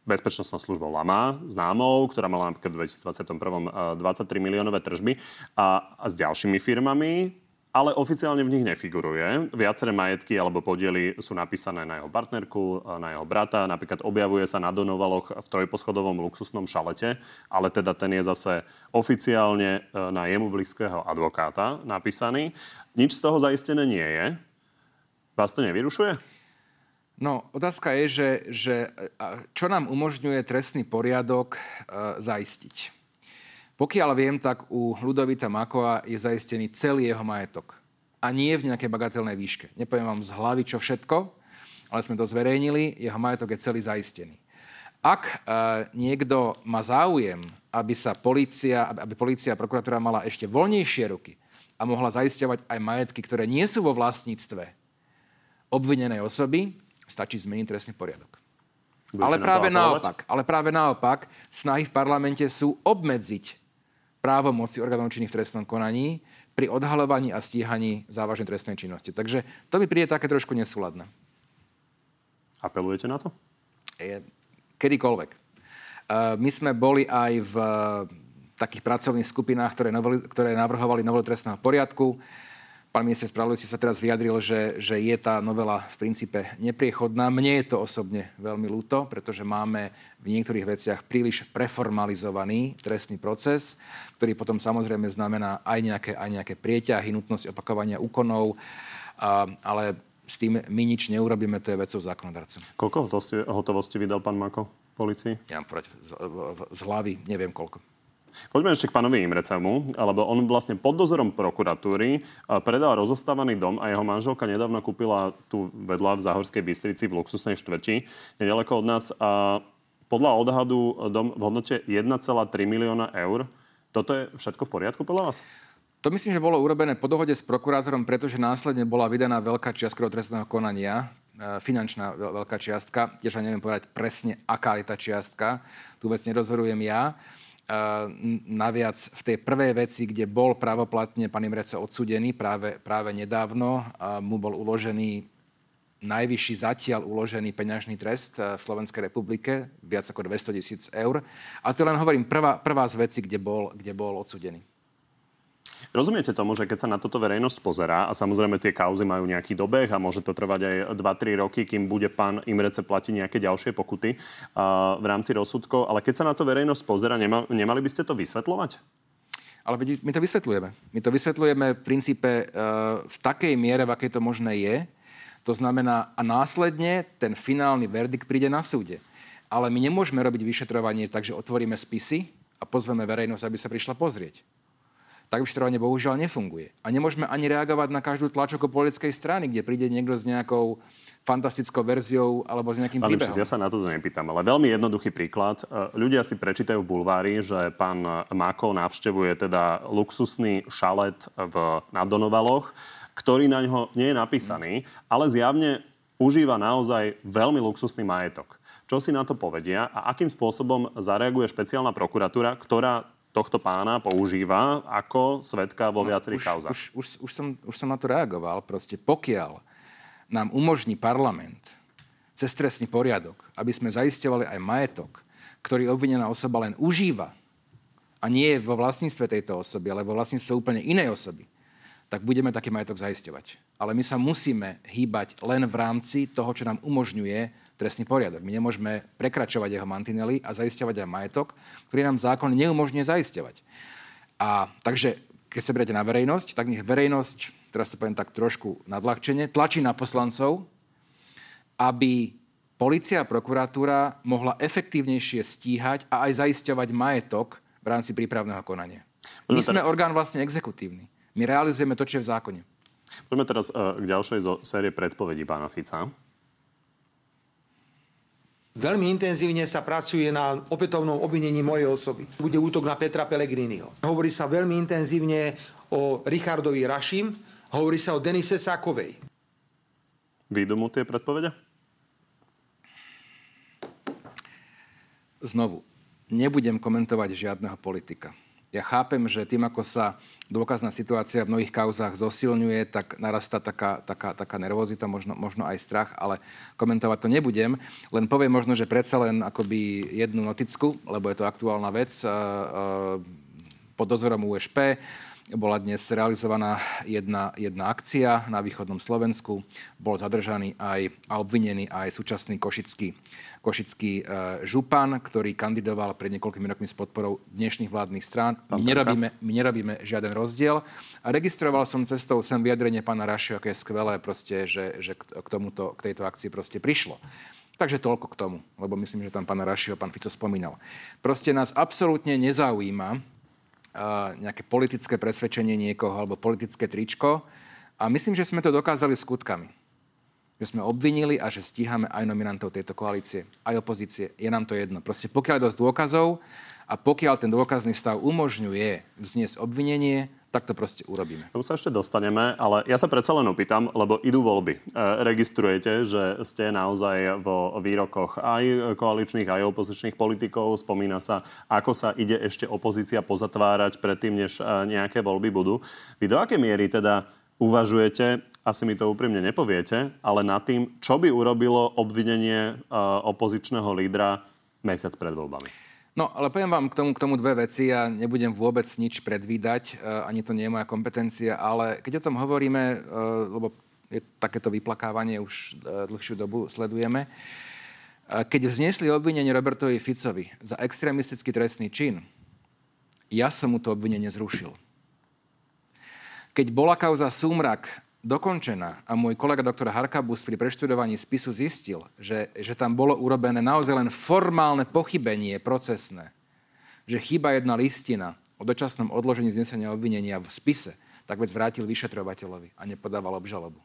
bezpečnostnou službou Lama, známou, ktorá mala napríklad v dvetisícdvadsaťjeden uh, dvadsaťtri miliónové tržby a, a s ďalšími firmami, ale oficiálne v nich nefiguruje. Viaceré majetky alebo podiely sú napísané na jeho partnerku, na jeho brata. Napríklad objavuje sa na donovaloch v trojposchodovom luxusnom šalete, ale teda ten je zase oficiálne uh, na jemu blízkeho advokáta napísaný. Nič z toho zaistené nie je. Vás to nevyrušuje? No, otázka je, že, že čo nám umožňuje trestný poriadok e, zaistiť. Pokiaľ viem, tak u Ľudovíta Makóa je zaistený celý jeho majetok. A nie v nejakej bagatelnej výške. Nepoviem vám z hlavy, čo všetko, ale sme to zverejnili, jeho majetok je celý zaistený. Ak e, niekto má záujem, aby sa polícia, aby, aby polícia a prokuratúra mala ešte voľnejšie ruky a mohla zaisťovať aj majetky, ktoré nie sú vo vlastníctve obvinenej osoby, stačí zmeniť trestný poriadok. Ale práve, naopak, ale práve naopak, snahy v parlamente sú obmedziť právomoci orgánov činných v trestnom konaní pri odhaľovaní a stíhaní závažnej trestnej činnosti. Takže to mi príde také trošku nesúladné. Apelujete na to? Kedykoľvek. My sme boli aj v takých pracovných skupinách, ktoré, noveli, ktoré navrhovali novelu trestného poriadku. Pán minister spravodlivosti sa teraz vyjadril, že, že je tá novela v princípe nepriechodná. Mne je to osobne veľmi ľúto, pretože máme v niektorých veciach príliš preformalizovaný trestný proces, ktorý potom samozrejme znamená aj nejaké, aj nejaké prieťahy, nutnosť opakovania úkonov, a, ale s tým my nič neurobíme, to je vecou zákonodarcu. Koľko hotovosti vydal pán Makó polícii? Ja mám povedať z, z hlavy, neviem koľko. Poďme ešte k pánovi Imreczemu, lebo on vlastne pod dozorom prokuratúry predal rozostávaný dom a jeho manželka nedávno kúpila tu vedľa v Záhorskej Bystrici v luxusnej štvrti, nedaleko od nás. A podľa odhadu dom v hodnote jeden celá tri milióna eur. Toto je všetko v poriadku podľa vás? To myslím, že bolo urobené po dohode s prokurátorom, pretože následne bola vydaná veľká čiastka do trestného konania, finančná veľká čiastka. Tiež ja neviem povedať presne, aká je tá čiastka. Tú vec nerozhodujem ja. Naviac v tej prvej veci, kde bol právoplatne pán Imrecze odsúdený práve, práve nedávno, mu bol uložený najvyšší zatiaľ uložený peňažný trest v Slovenskej republike, viac ako dvestotisíc eur. A to len hovorím, prvá, prvá z vecí, kde bol, kde bol odsúdený. Rozumiete tomu, že keď sa na toto verejnosť pozerá, a samozrejme tie kauzy majú nejaký dobeh a môže to trvať aj dva tri roky, kým bude pán Imrecze platiť nejaké ďalšie pokuty uh, v rámci rozsudkov, ale keď sa na to verejnosť pozerá, nema, nemali by ste to vysvetľovať? Ale my to vysvetľujeme. My to vysvetľujeme v princípe uh, v takej miere, v akej to možné je. To znamená, a následne ten finálny verdikt príde na súde. Ale my nemôžeme robiť vyšetrovanie, takže otvoríme spisy a pozveme verejnosť, aby sa prišla pozrieť. Tak vyšetrovanie bohužiaľ nefunguje. A nemôžeme ani reagovať na každú tlačovku politickej strany, kde príde niekto s nejakou fantastickou verziou alebo s nejakým pán príbehom. Ja sa na to nepýtam, ale veľmi jednoduchý príklad. Ľudia si prečítajú v bulvári, že pán Makó navštevuje teda luxusný šalet v, na Donovaloch, ktorý na ňo nie je napísaný, ale zjavne užíva naozaj veľmi luxusný majetok. Čo si na to povedia a akým spôsobom zareaguje špeciálna prokuratúra, ktorá tohto pána používa ako svedka vo viacerých no, už, kauzách. Už, už, už, som, už som na to reagoval. Proste pokiaľ nám umožní parlament cez trestný poriadok, aby sme zaisťovali aj majetok, ktorý obvinená osoba len užíva a nie je vo vlastníctve tejto osoby, ale vo vlastníctve úplne inej osoby, tak budeme taký majetok zaisťovať. Ale my sa musíme hýbať len v rámci toho, čo nám umožňuje trestný poriadok. My nemôžeme prekračovať jeho mantinely a zaisťovať aj majetok, ktorý nám zákon neumožňuje zaisťovať. A takže, keď sa beriete na verejnosť, tak nech verejnosť, teraz to poviem tak trošku nadľahčene, tlačí na poslancov, aby polícia a prokuratúra mohla efektívnejšie stíhať a aj zaisťovať majetok v rámci prípravného konania. My sme orgán vlastne exekutívny. My realizujeme to, čo je v zákone. Poďme teraz k ďalšej zo série predpovedí pána Fica. Veľmi intenzívne sa pracuje na opätovnom obvinení mojej osoby. Bude útok na Petra Pellegriniho. Hovorí sa veľmi intenzívne o Richardovi Rašim, hovorí sa o Denise Sákovej. Výdomu tie predpovede? Znovu, nebudem komentovať žiadneho politika. Ja chápem, že tým, ako sa dôkazná situácia v mnohých kauzách zosilňuje, tak narastá taká, taká, taká nervozita, možno, možno aj strach, ale komentovať to nebudem. Len poviem možno, že predsa len akoby jednu noticku, lebo je to aktuálna vec. Pod dozorom U Š P bola dnes realizovaná jedna, jedna akcia na východnom Slovensku. Bol zadržaný aj a obvinený aj súčasný košický, košický župan, ktorý kandidoval pred niekoľkými rokmi s podporou dnešných vládnych strán. My nerobíme, my nerobíme žiaden rozdiel. A registroval som cestou sem vyjadrenie pána Rašia, aké je skvelé, proste, že, že k, tomuto, k tejto akcii proste prišlo. Takže toľko k tomu, lebo myslím, že tam pána Rašia, pán Fico spomínal. Proste nás absolútne nezaujíma uh, nejaké politické presvedčenie niekoho alebo politické tričko. A myslím, že sme to dokázali skutkami. Že sme obvinili a že stíhame aj nominantov tejto koalície, aj opozície. Je nám to jedno. Proste pokiaľ je dosť dôkazov a pokiaľ ten dôkazný stav umožňuje vzniesť obvinenie, tak to proste urobíme. Tomu sa ešte dostaneme, ale ja sa predsa len opýtam, lebo idú voľby. E, registrujete, že ste naozaj vo výrokoch aj koaličných, aj opozičných politikov. Spomína sa, ako sa ide ešte opozícia pozatvárať predtým, než nejaké voľby budú. Vy do akej miery teda uvažujete, asi mi to úprimne nepoviete, ale nad tým, čo by urobilo obvinenie opozičného lídra mesiac pred voľbami? No, ale poviem vám k tomu, k tomu dve veci. Ja nebudem vôbec nič predvídať, ani to nie je moja kompetencia, ale keď o tom hovoríme, lebo je takéto vyplakávanie už dlhšiu dobu sledujeme, keď vznesli obvinenie Robertovi Ficovi za extrémistický trestný čin, ja som mu to obvinenie zrušil. Keď bola kauza Súmrak dokončená a môj kolega doktor Harkabus pri preštudovaní spisu zistil, že, že tam bolo urobené naozaj len formálne pochybenie procesné, že chýba jedna listina o dočasnom odložení znesenia obvinenia v spise, tak vec vrátil vyšetrovateľovi a nepodával obžalobu.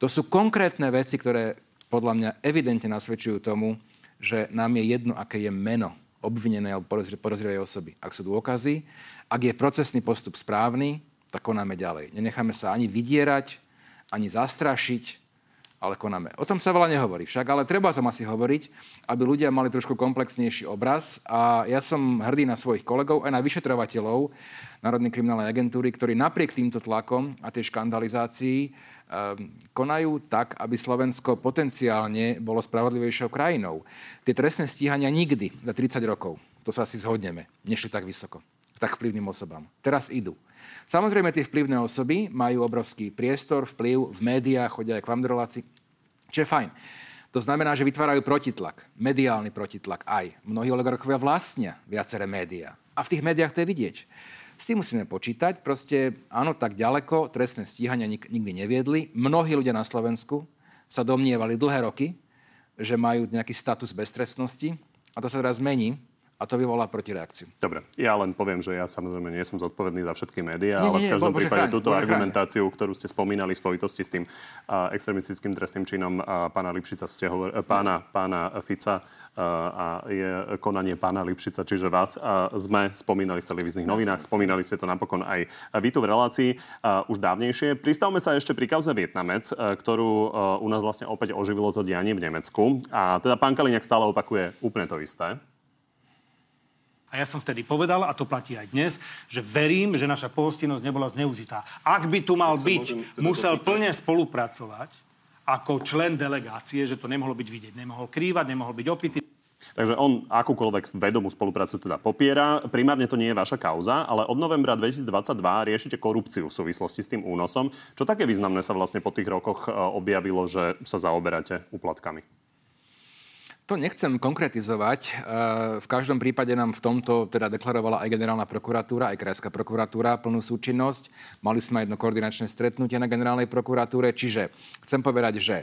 To sú konkrétne veci, ktoré podľa mňa evidentne nasvedčujú tomu, že nám je jedno, aké je meno obvinenej alebo podozrivej osoby. Ak sú dôkazy, ak je procesný postup správny, tak konáme ďalej. Nenecháme sa ani vydierať, ani zastrašiť, ale konáme. O tom sa veľa nehovorí však, ale treba o tom asi hovoriť, aby ľudia mali trošku komplexnejší obraz. A ja som hrdý na svojich kolegov, aj na vyšetrovateľov Národnej kriminálnej agentúry, ktorí napriek týmto tlakom a tej škandalizácii konajú tak, aby Slovensko potenciálne bolo spravodlivejšou krajinou. Tie trestné stíhania nikdy za tridsať rokov, to sa asi zhodneme, nešli tak vysoko, tak vplyvným osobám. Teraz idú. Samozrejme, tie vplyvné osoby majú obrovský priestor, vplyv v médiách, chodia aj k vám do relácií, čo je fajn. To znamená, že vytvárajú protitlak, mediálny protitlak aj. Mnohí oligarchovia vlastnia viaceré médiá. A v tých médiách to je vidieť. S tým musíme počítať. Proste, áno, tak ďaleko trestné stíhania nik- nikdy neviedli. Mnohí ľudia na Slovensku sa domnievali dlhé roky, že majú nejaký status beztrestnosti. A to sa teraz zmení a to vyvolá protireakciu. Dobre, ja len poviem, že ja samozrejme nie som zodpovedný za všetky médiá, nie, ale nie, v každom bo, prípade chráň, túto argumentáciu, chráň. ktorú ste spomínali v spojitosti s tým uh, extremistickým trestným činom uh, pána Lipšica, ste hovor, uh, pána, pána Fica, a je konanie pána Lipšica, čiže vás sme spomínali v televíznych novinách, spomínali ste to napokon aj vy tu v relácii už dávnejšie. Pristavme sa ešte pri kauze Vietnamec, ktorú u nás vlastne opäť oživilo to dianie v Nemecku. A teda pán Kaliňák stále opakuje úplne to isté. A ja som vtedy povedal, a to platí aj dnes, že verím, že naša pohostinnosť nebola zneužitá. Ak by tu mal byť, musel plne spolupracovať ako člen delegácie, že to nemohlo byť vidieť. Nemohol krývať, nemohol byť opitý. Takže on akúkoľvek vedomú spoluprácu teda popiera. Primárne to nie je vaša kauza, ale od novembra dvetisícdvadsaťdva riešite korupciu v súvislosti s tým únosom. Čo také významné sa vlastne po tých rokoch objavilo, že sa zaoberáte úplatkami? To nechcem konkretizovať. V každom prípade nám v tomto teda deklarovala aj generálna prokuratúra, aj krajská prokuratúra plnú súčinnosť. Mali sme jedno koordinačné stretnutie na generálnej prokuratúre, čiže chcem povedať, že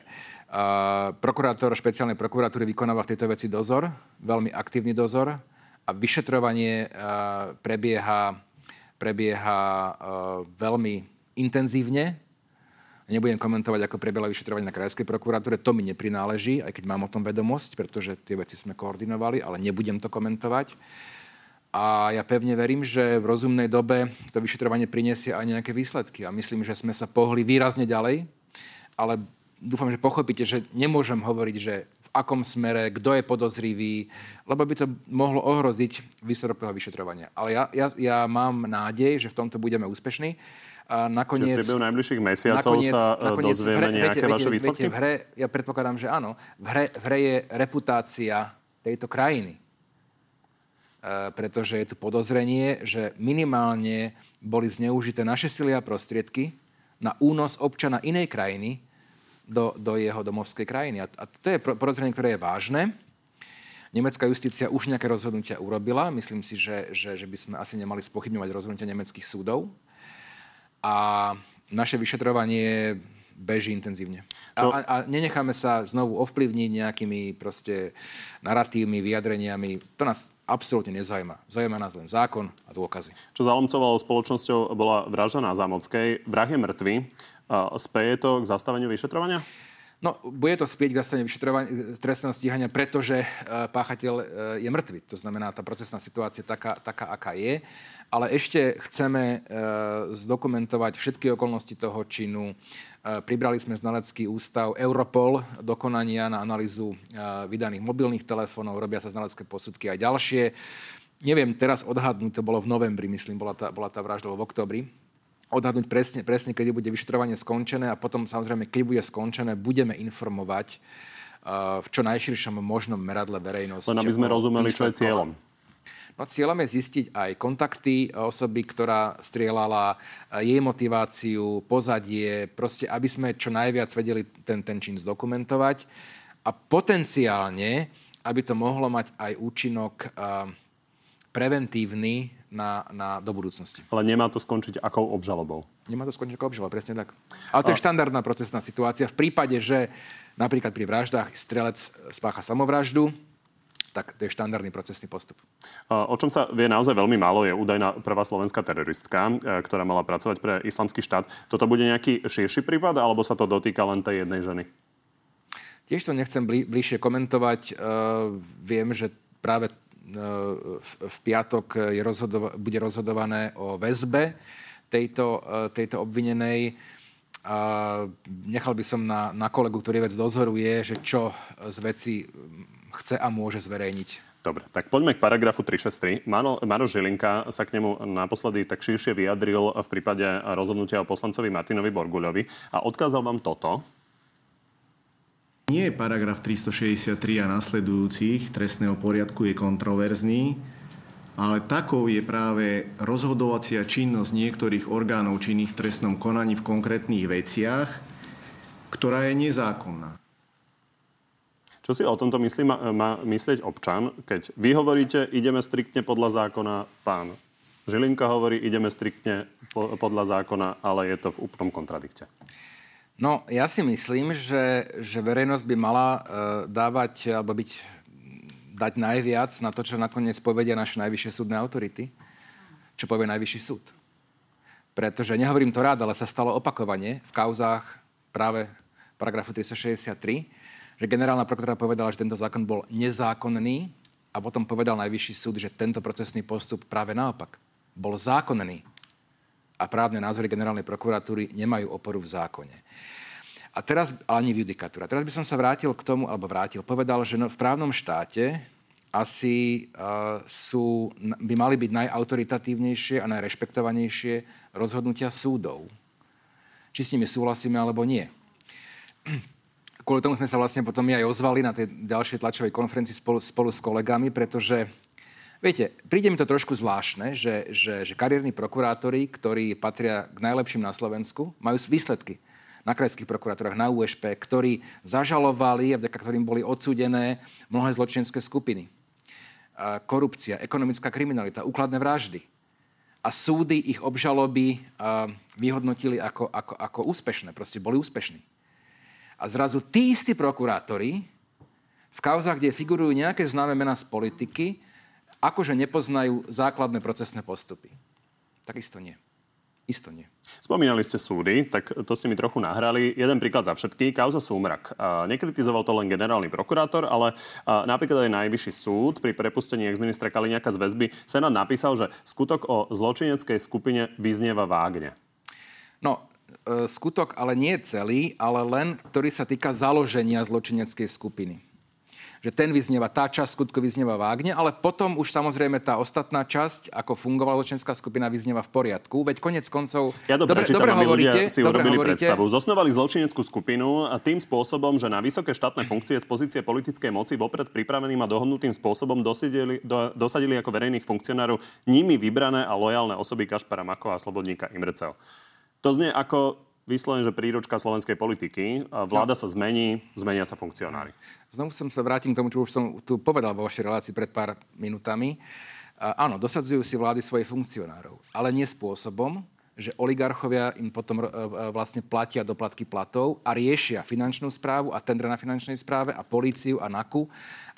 prokurátor špeciálnej prokuratúry vykonáva v tejto veci dozor, veľmi aktívny dozor a vyšetrovanie prebieha, prebieha veľmi intenzívne. Nebudem komentovať, ako prebiehalo vyšetrovanie na krajskej prokuratúre. To mi neprináleží, aj keď mám o tom vedomosť, pretože tie veci sme koordinovali, ale nebudem to komentovať. A ja pevne verím, že v rozumnej dobe to vyšetrovanie prinesie aj nejaké výsledky. A myslím, že sme sa pohli výrazne ďalej, ale dúfam, že pochopíte, že nemôžem hovoriť, že v akom smere, kto je podozrivý, lebo by to mohlo ohroziť výsledok toho vyšetrovania. Ale ja, ja, ja mám nádej, že v tomto budeme úspešní. A nakoniec, čiže v priebehu najbližších mesiacov nakoniec, sa nakoniec dozvieme hre, nejaké viete, vaše viete, výsledky? Viete, v hre, ja predpokladám, že áno. V hre, v hre je reputácia tejto krajiny. E, pretože je tu podozrenie, že minimálne boli zneužité naše sily a prostriedky na únos občana inej krajiny do, do jeho domovskej krajiny. A, a to je podozrenie, ktoré je vážne. Nemecká justícia už nejaké rozhodnutia urobila. Myslím si, že, že, že by sme asi nemali spochybňovať rozhodnutia nemeckých súdov. A naše vyšetrovanie beží intenzívne. A, no. a, a nenecháme sa znovu ovplyvniť nejakými proste naratívmi, vyjadreniami. To nás absolútne nezaujíma. Zaujíma nás len zákon a dôkazy. Čo zalomcovalo spoločnosťou bola vražda na Zámockej. Vrah je mŕtvy. Speje to k zastaveniu vyšetrovania? No, bude to spieť k zastaveniu vyšetrovania, trestného stíhania, pretože páchateľ je mŕtvy. To znamená, tá procesná situácia je taká, taká, aká je. Ale ešte chceme zdokumentovať všetky okolnosti toho činu. Pribrali sme znalecký ústav Europol do konania na analýzu vydaných mobilných telefónov. Robia sa znalecké posudky aj ďalšie. Neviem, teraz odhadnúť, to bolo v novembri, myslím, bola tá, bola tá vražda v októbri. Odhadnúť presne, presne, kedy bude vyšetrovanie skončené a potom, samozrejme, keď bude skončené, budeme informovať uh, v čo najširšom možnom meradle verejnosti. Len aby sme rozumeli, čo je cieľom. No, cieľom je zistiť aj kontakty osoby, ktorá strieľala, jej motiváciu, pozadie, proste, aby sme čo najviac vedeli ten, ten čin zdokumentovať a potenciálne, aby to mohlo mať aj účinok uh, preventívny na, na, do budúcnosti. Ale nemá to skončiť akou obžalobou? Nemá to skončiť akou obžalobou, presne tak. Ale to a... je štandardná procesná situácia. V prípade, že napríklad pri vraždách strelec spácha samovraždu, tak to je štandardný procesný postup. O čom sa vie naozaj veľmi málo, je údajná prvá slovenská teroristka, ktorá mala pracovať pre Islamský štát. Toto bude nejaký širší prípad, alebo sa to dotýka len tej jednej ženy? Tiež to nechcem bližšie komentovať. Viem, že práve v piatok je rozhodova- bude rozhodované o väzbe tejto, tejto obvinenej. Nechal by som na, na kolegu, ktorý vec dozoruje, že čo z veci chce a môže zverejniť. Dobre, tak poďme k paragrafu tri šesť tri. Maroš Žilinka sa k nemu naposledy tak širšie vyjadril v prípade rozhodnutia o poslancovi Martinovi Borguľovi a odkázal vám toto. Nie paragraf tristošesťdesiattri a nasledujúcich trestného poriadku je kontroverzný, ale takou je práve rozhodovacia činnosť niektorých orgánov činných v trestnom konaní v konkrétnych veciach, ktorá je nezákonná. Čo si o tomto myslí, má, má myslieť občan, keď vy hovoríte, ideme striktne podľa zákona, pán Žilinka hovorí, ideme striktne po, podľa zákona, ale je to v úplnom kontradikte? No, ja si myslím, že, že verejnosť by mala e, dávať, alebo byť, dať najviac na to, čo nakoniec povedia naše najvyššie súdne autority, čo povie najvyšší súd. Pretože, nehovorím to rád, ale sa stalo opakovanie v kauzách práve paragrafu tristošesťdesiattri, že generálna prokuratúra povedala, že tento zákon bol nezákonný a potom povedal najvyšší súd, že tento procesný postup práve naopak bol zákonný a právne názory generálnej prokuratúry nemajú oporu v zákone. A teraz, ale ani v judikatúre. Teraz by som sa vrátil k tomu, alebo vrátil, povedal, že no, v právnom štáte asi uh, sú, by mali byť najautoritatívnejšie a najrešpektovanejšie rozhodnutia súdov. Či s nimi súhlasíme, alebo nie. Kvôli tomu sme sa vlastne potom aj ozvali na tej ďalšej tlačovej konferencii spolu, spolu s kolegami, pretože, viete, príde mi to trošku zvláštne, že, že, že kariérni prokurátori, ktorí patria k najlepším na Slovensku, majú výsledky na krajských prokurátorách, na ú eš pé, ktorí zažalovali a vďaka ktorým boli odsúdené mnohé zločinské skupiny. Korupcia, ekonomická kriminalita, úkladné vraždy. A súdy ich obžaloby vyhodnotili ako, ako, ako úspešné, proste boli úspešní. A zrazu tí istí prokurátori v kauzách, kde figurujú nejaké známe mená z politiky, akože nepoznajú základné procesné postupy. Tak isto nie. Isto nie. Spomínali ste súdy, tak to ste mi trochu nahrali. Jeden príklad za všetky, kauza Súmrak. Nekritizoval to len generálny prokurátor, ale napríklad aj najvyšší súd pri prepustení exministra Kaliňáka z väzby senát napísal, že skutok o zločineckej skupine vyznieva vágne. No, skutok, ale nie celý, ale len, ktorý sa týka založenia zločineckej skupiny. Že ten vyznieva, tá časť skutku vyznieva vágne, ale potom už samozrejme tá ostatná časť, ako fungovala zločinecká skupina, vyznieva v poriadku. Veď konec koncov... Ja dobre, dobre, čítam, dobre hovoríte, si urobili hovoríte. Predstavu. Zosnovali zločineckú skupinu a tým spôsobom, že na vysoké štátne funkcie z pozície politickej moci vopred pripraveným a dohodnutým spôsobom dosadili, do, dosadili ako verejných funkcionárov nimi vybrané a lojálne osoby Kašpara Makóa a slobodníka Imreceho. To znie ako vyslovene, že príručka slovenskej politiky. Vláda sa zmení, zmenia sa funkcionári. Znovu som sa vrátil k tomu, čo už som tu povedal vo vašej relácii pred pár minutami. Áno, dosadzujú si vlády svojich funkcionárov, ale nie spôsobom, že oligarchovia im potom vlastne platia doplatky platov a riešia finančnú správu a tendre na finančnej správe a políciu a NAKU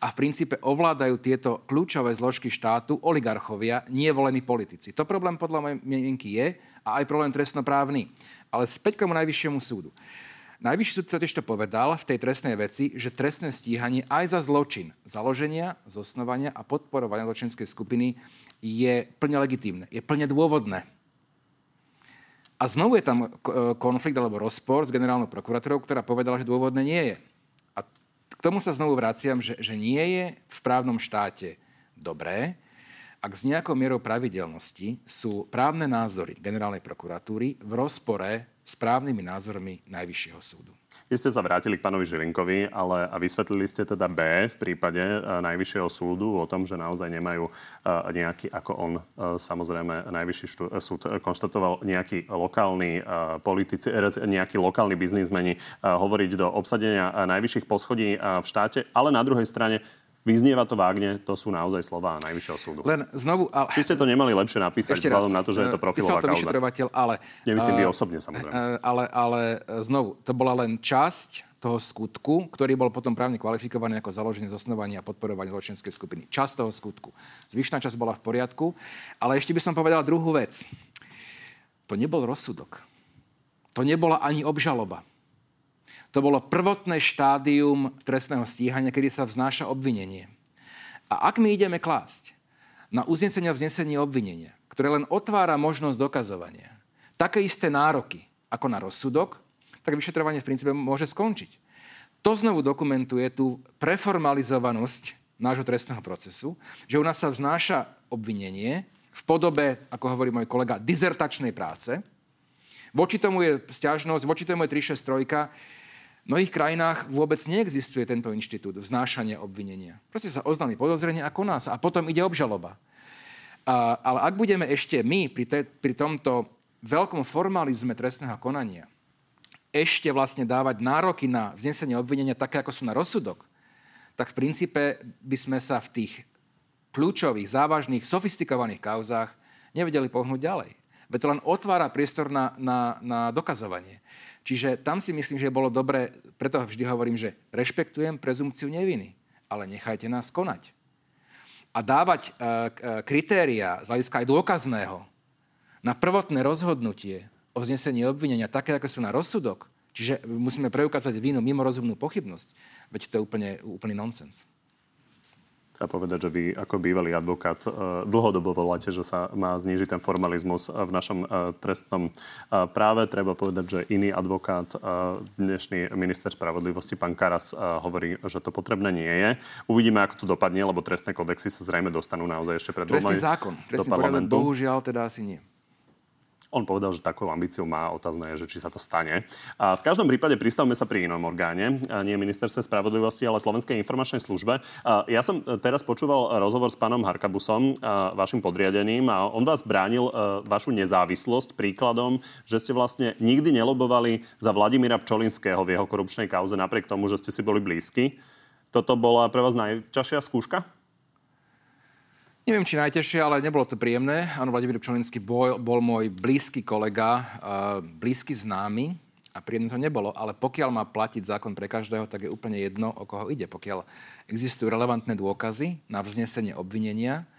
a v princípe ovládajú tieto kľúčové zložky štátu oligarchovia, nie volení politici. To problém podľa mojej mienky je a aj problém trestnoprávny. Ale späť k tomu najvyššiemu súdu. Najvyšší súd totiž to povedal v tej trestnej veci, že trestné stíhanie aj za zločin založenia, zosnovania a podporovania zločinskej skupiny je plne legitímne, je plne dôvodné. A znovu je tam konflikt alebo rozpor s generálnou prokuratúrou, ktorá povedala, že dôvodné nie je. A k tomu sa znovu vraciam, že, že nie je v právnom štáte dobré, ak s nejakou mierou pravidelnosti sú právne názory generálnej prokuratúry v rozpore s právnymi názormi najvyššieho súdu. Vy ste sa vrátili k pánovi Žilinkovi, ale a vysvetlili ste teda B v prípade najvyššieho súdu o tom, že naozaj nemajú nejaký, ako on samozrejme najvyšší štú, súd konštatoval, nejaký lokálny politici, nejaký lokálny biznismeni hovoriť do obsadenia najvyšších poschodí v štáte, ale na druhej strane vyznieva to vágne, to sú naozaj slová najvyššieho súdu. Len znovu... Ale... Či ste to nemali lepšie napísať vzhľadom na to, že je to profilová kauza? Písal to vyšetrovateľ, ale... Nemyslím uh, vy osobne, samozrejme. Uh, ale, ale znovu, to bola len časť toho skutku, ktorý bol potom právne kvalifikovaný ako založenie, zosnovanie a podporovanie zločinskej skupiny. Časť toho skutku. Zvyšná časť bola v poriadku, ale ešte by som povedal druhú vec. To nebol rozsudok. To nebola ani obžaloba. To bolo prvotné štádium trestného stíhania, kedy sa vznáša obvinenie. A ak my ideme klásť na uznesenie a vznesenie obvinenia, ktoré len otvára možnosť dokazovania, také isté nároky ako na rozsudok, tak vyšetrovanie v princípe môže skončiť. To znovu dokumentuje tú preformalizovanosť nášho trestného procesu, že u nás sa vznáša obvinenie v podobe, ako hovorí môj kolega, dizertačnej práce. Voči tomu je sťažnosť, voči tomu je tri šesť tri. V mnohých krajinách vôbec neexistuje tento inštitút vznášania obvinenia. Proste sa oznámi podozrenie a koná sa. A potom ide obžaloba. A, ale ak budeme ešte my pri, te, pri tomto veľkom formalizme trestného konania ešte vlastne dávať nároky na vznesenie obvinenia také, ako sú na rozsudok, tak v princípe by sme sa v tých kľúčových, závažných, sofistikovaných kauzách nevedeli pohnúť ďalej. Veď to len otvára priestor na, na, na dokazovanie. Čiže tam si myslím, že bolo dobre, preto vždy hovorím, že rešpektujem prezumpciu neviny, ale nechajte nás konať. A dávať e, e, kritériá, z hľadiska aj dôkazného, na prvotné rozhodnutie o vznesení obvinenia, také, ako sú na rozsudok, čiže musíme preukázať vínu mimo rozumnú pochybnosť. Veď to je úplne, úplný nonsens. Treba povedať, že vy ako bývalý advokát dlhodobo voláte, že sa má znížiť ten formalizmus v našom trestnom práve. Treba povedať, že iný advokát, dnešný minister spravodlivosti, pán Karas, hovorí, že to potrebné nie je. Uvidíme, ako to dopadne, lebo trestné kodexy sa zrejme dostanú naozaj ešte pred dvoma do parlamentu. Trestný zákon, trestný poriadok, bohužiaľ teda asi nie. On povedal, že takú ambíciu má, otázne je, že či sa to stane. A v každom prípade pristavme sa pri inom orgáne, nie ministerstve spravodlivosti, ale Slovenskej informačnej službe. A ja som teraz počúval rozhovor s pánom Harkabusom, vašim podriadeným, a on vás bránil vašu nezávislosť príkladom, že ste vlastne nikdy nelobovali za Vladimíra Pčolinského v jeho korupčnej kauze, napriek tomu, že ste si boli blízki. Toto bola pre vás najťažšia skúška? Neviem, či najtežšie, ale nebolo to príjemné. Áno, Vladimír Pčolinský bol, bol môj blízky kolega, blízky známy a príjemné to nebolo. Ale pokiaľ má platiť zákon pre každého, tak je úplne jedno, o koho ide. Pokiaľ existujú relevantné dôkazy na vznesenie obvinenia,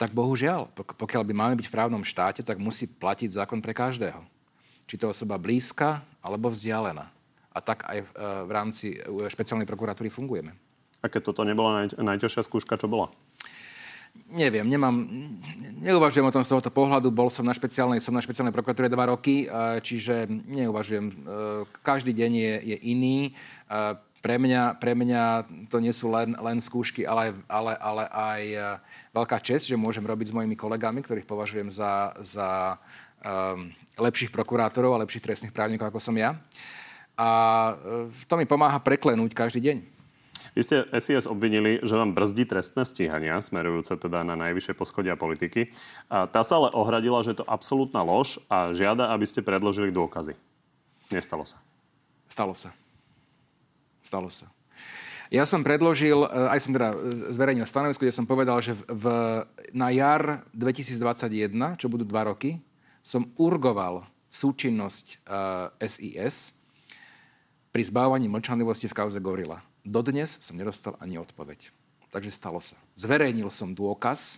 tak bohužiaľ, pokiaľ by máme byť v právnom štáte, tak musí platiť zákon pre každého. Či to osoba blízka, alebo vzdialená. A tak aj v rámci špeciálnej prokuratúry fungujeme. A keď toto nebola naj, najťažšia skúška, čo bola? Neviem, nemám, neuvažujem o tom z tohoto pohľadu. Bol som na špeciálnej, som na špeciálnej prokuratúre dva roky, čiže neuvažujem. Každý deň je, je iný. Pre mňa, pre mňa to nie sú len, len skúšky, ale, ale, ale aj veľká česť, že môžem robiť s mojimi kolegami, ktorých považujem za, za um, lepších prokurátorov a lepších trestných právnikov, ako som ja. A to mi pomáha preklenúť každý deň. Vy ste es í es obvinili, že vám brzdí trestné stíhania, smerujúce teda na najvyššie poschodia politiky. A tá sa ale ohradila, že je to absolútna lož a žiada, aby ste predložili dôkazy. Nestalo sa. Stalo sa. Stalo sa. Ja som predložil, aj som teda zverejnil stanovisko, kde som povedal, že v, na jar dvetisícdvadsaťjeden, čo budú dva roky, som urgoval súčinnosť es í es pri zbavovaní mlčanlivosti v kauze Gorilla. Dodnes som nedostal ani odpoveď. Takže stalo sa. Zverejnil som dôkaz,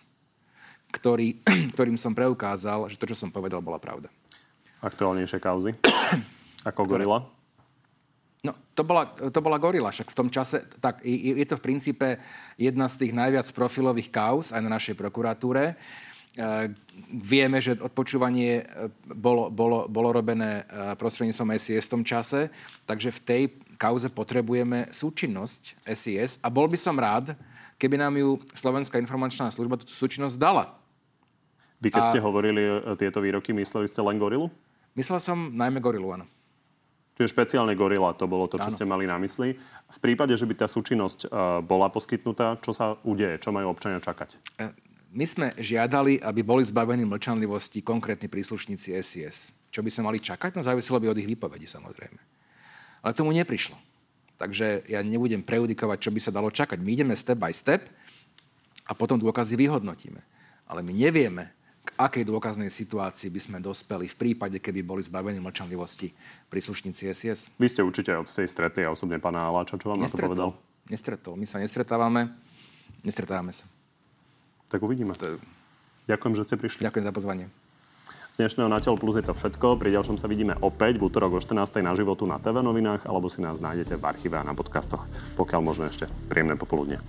ktorý, ktorým som preukázal, že to, čo som povedal, bola pravda. Aktuálnejšie kauzy? Ako Gorilla? No, to bola, to bola Gorilla. Však v tom čase... Tak, je, je to v princípe jedna z tých najviac profilových kauz aj na našej prokuratúre. E, vieme, že odpočúvanie bolo, bolo, bolo robené prostredníctvom es í es v tom čase. Takže v tej... kauze potrebujeme súčinnosť es í es a bol by som rád, keby nám ju Slovenská informačná služba túto súčinnosť dala. Vy keď a... ste hovorili tieto výroky, mysleli ste len Gorillu? Myslel som najmä Gorillu, áno. Čiže špeciálne Gorilla, to bolo to, čo áno. Ste mali na mysli. V prípade, že by tá súčinnosť bola poskytnutá, čo sa udeje? Čo majú občania čakať? My sme žiadali, aby boli zbavení mlčanlivosti konkrétni príslušníci es í es. Čo by sme mali čakať? No záviselo by od ich výpovedí, samozrejme. Ale tomu neprišlo. Takže ja nebudem prejudikovať, čo by sa dalo čakať. My ideme step by step a potom dôkazy vyhodnotíme. Ale my nevieme, k akej dôkaznej situácii by sme dospeli v prípade, keby boli zbavení mlčanlivosti príslušníci es í es. Vy ste určite od tej stretli a osobne pána Áláča, čo vám nestretol, na to povedal? Nestretol. My sa nestretávame. Nestretávame sa. Tak uvidíme. To... Ďakujem, že ste prišli. Ďakujem za pozvanie. Z dnešného Na telo plus je to všetko. Pri ďalšom sa vidíme opäť v útorok o štrnástej na Životu na té vé novinách, alebo si nás nájdete v archíve a na podcastoch, pokiaľ možno ešte. Príjemné popoludne.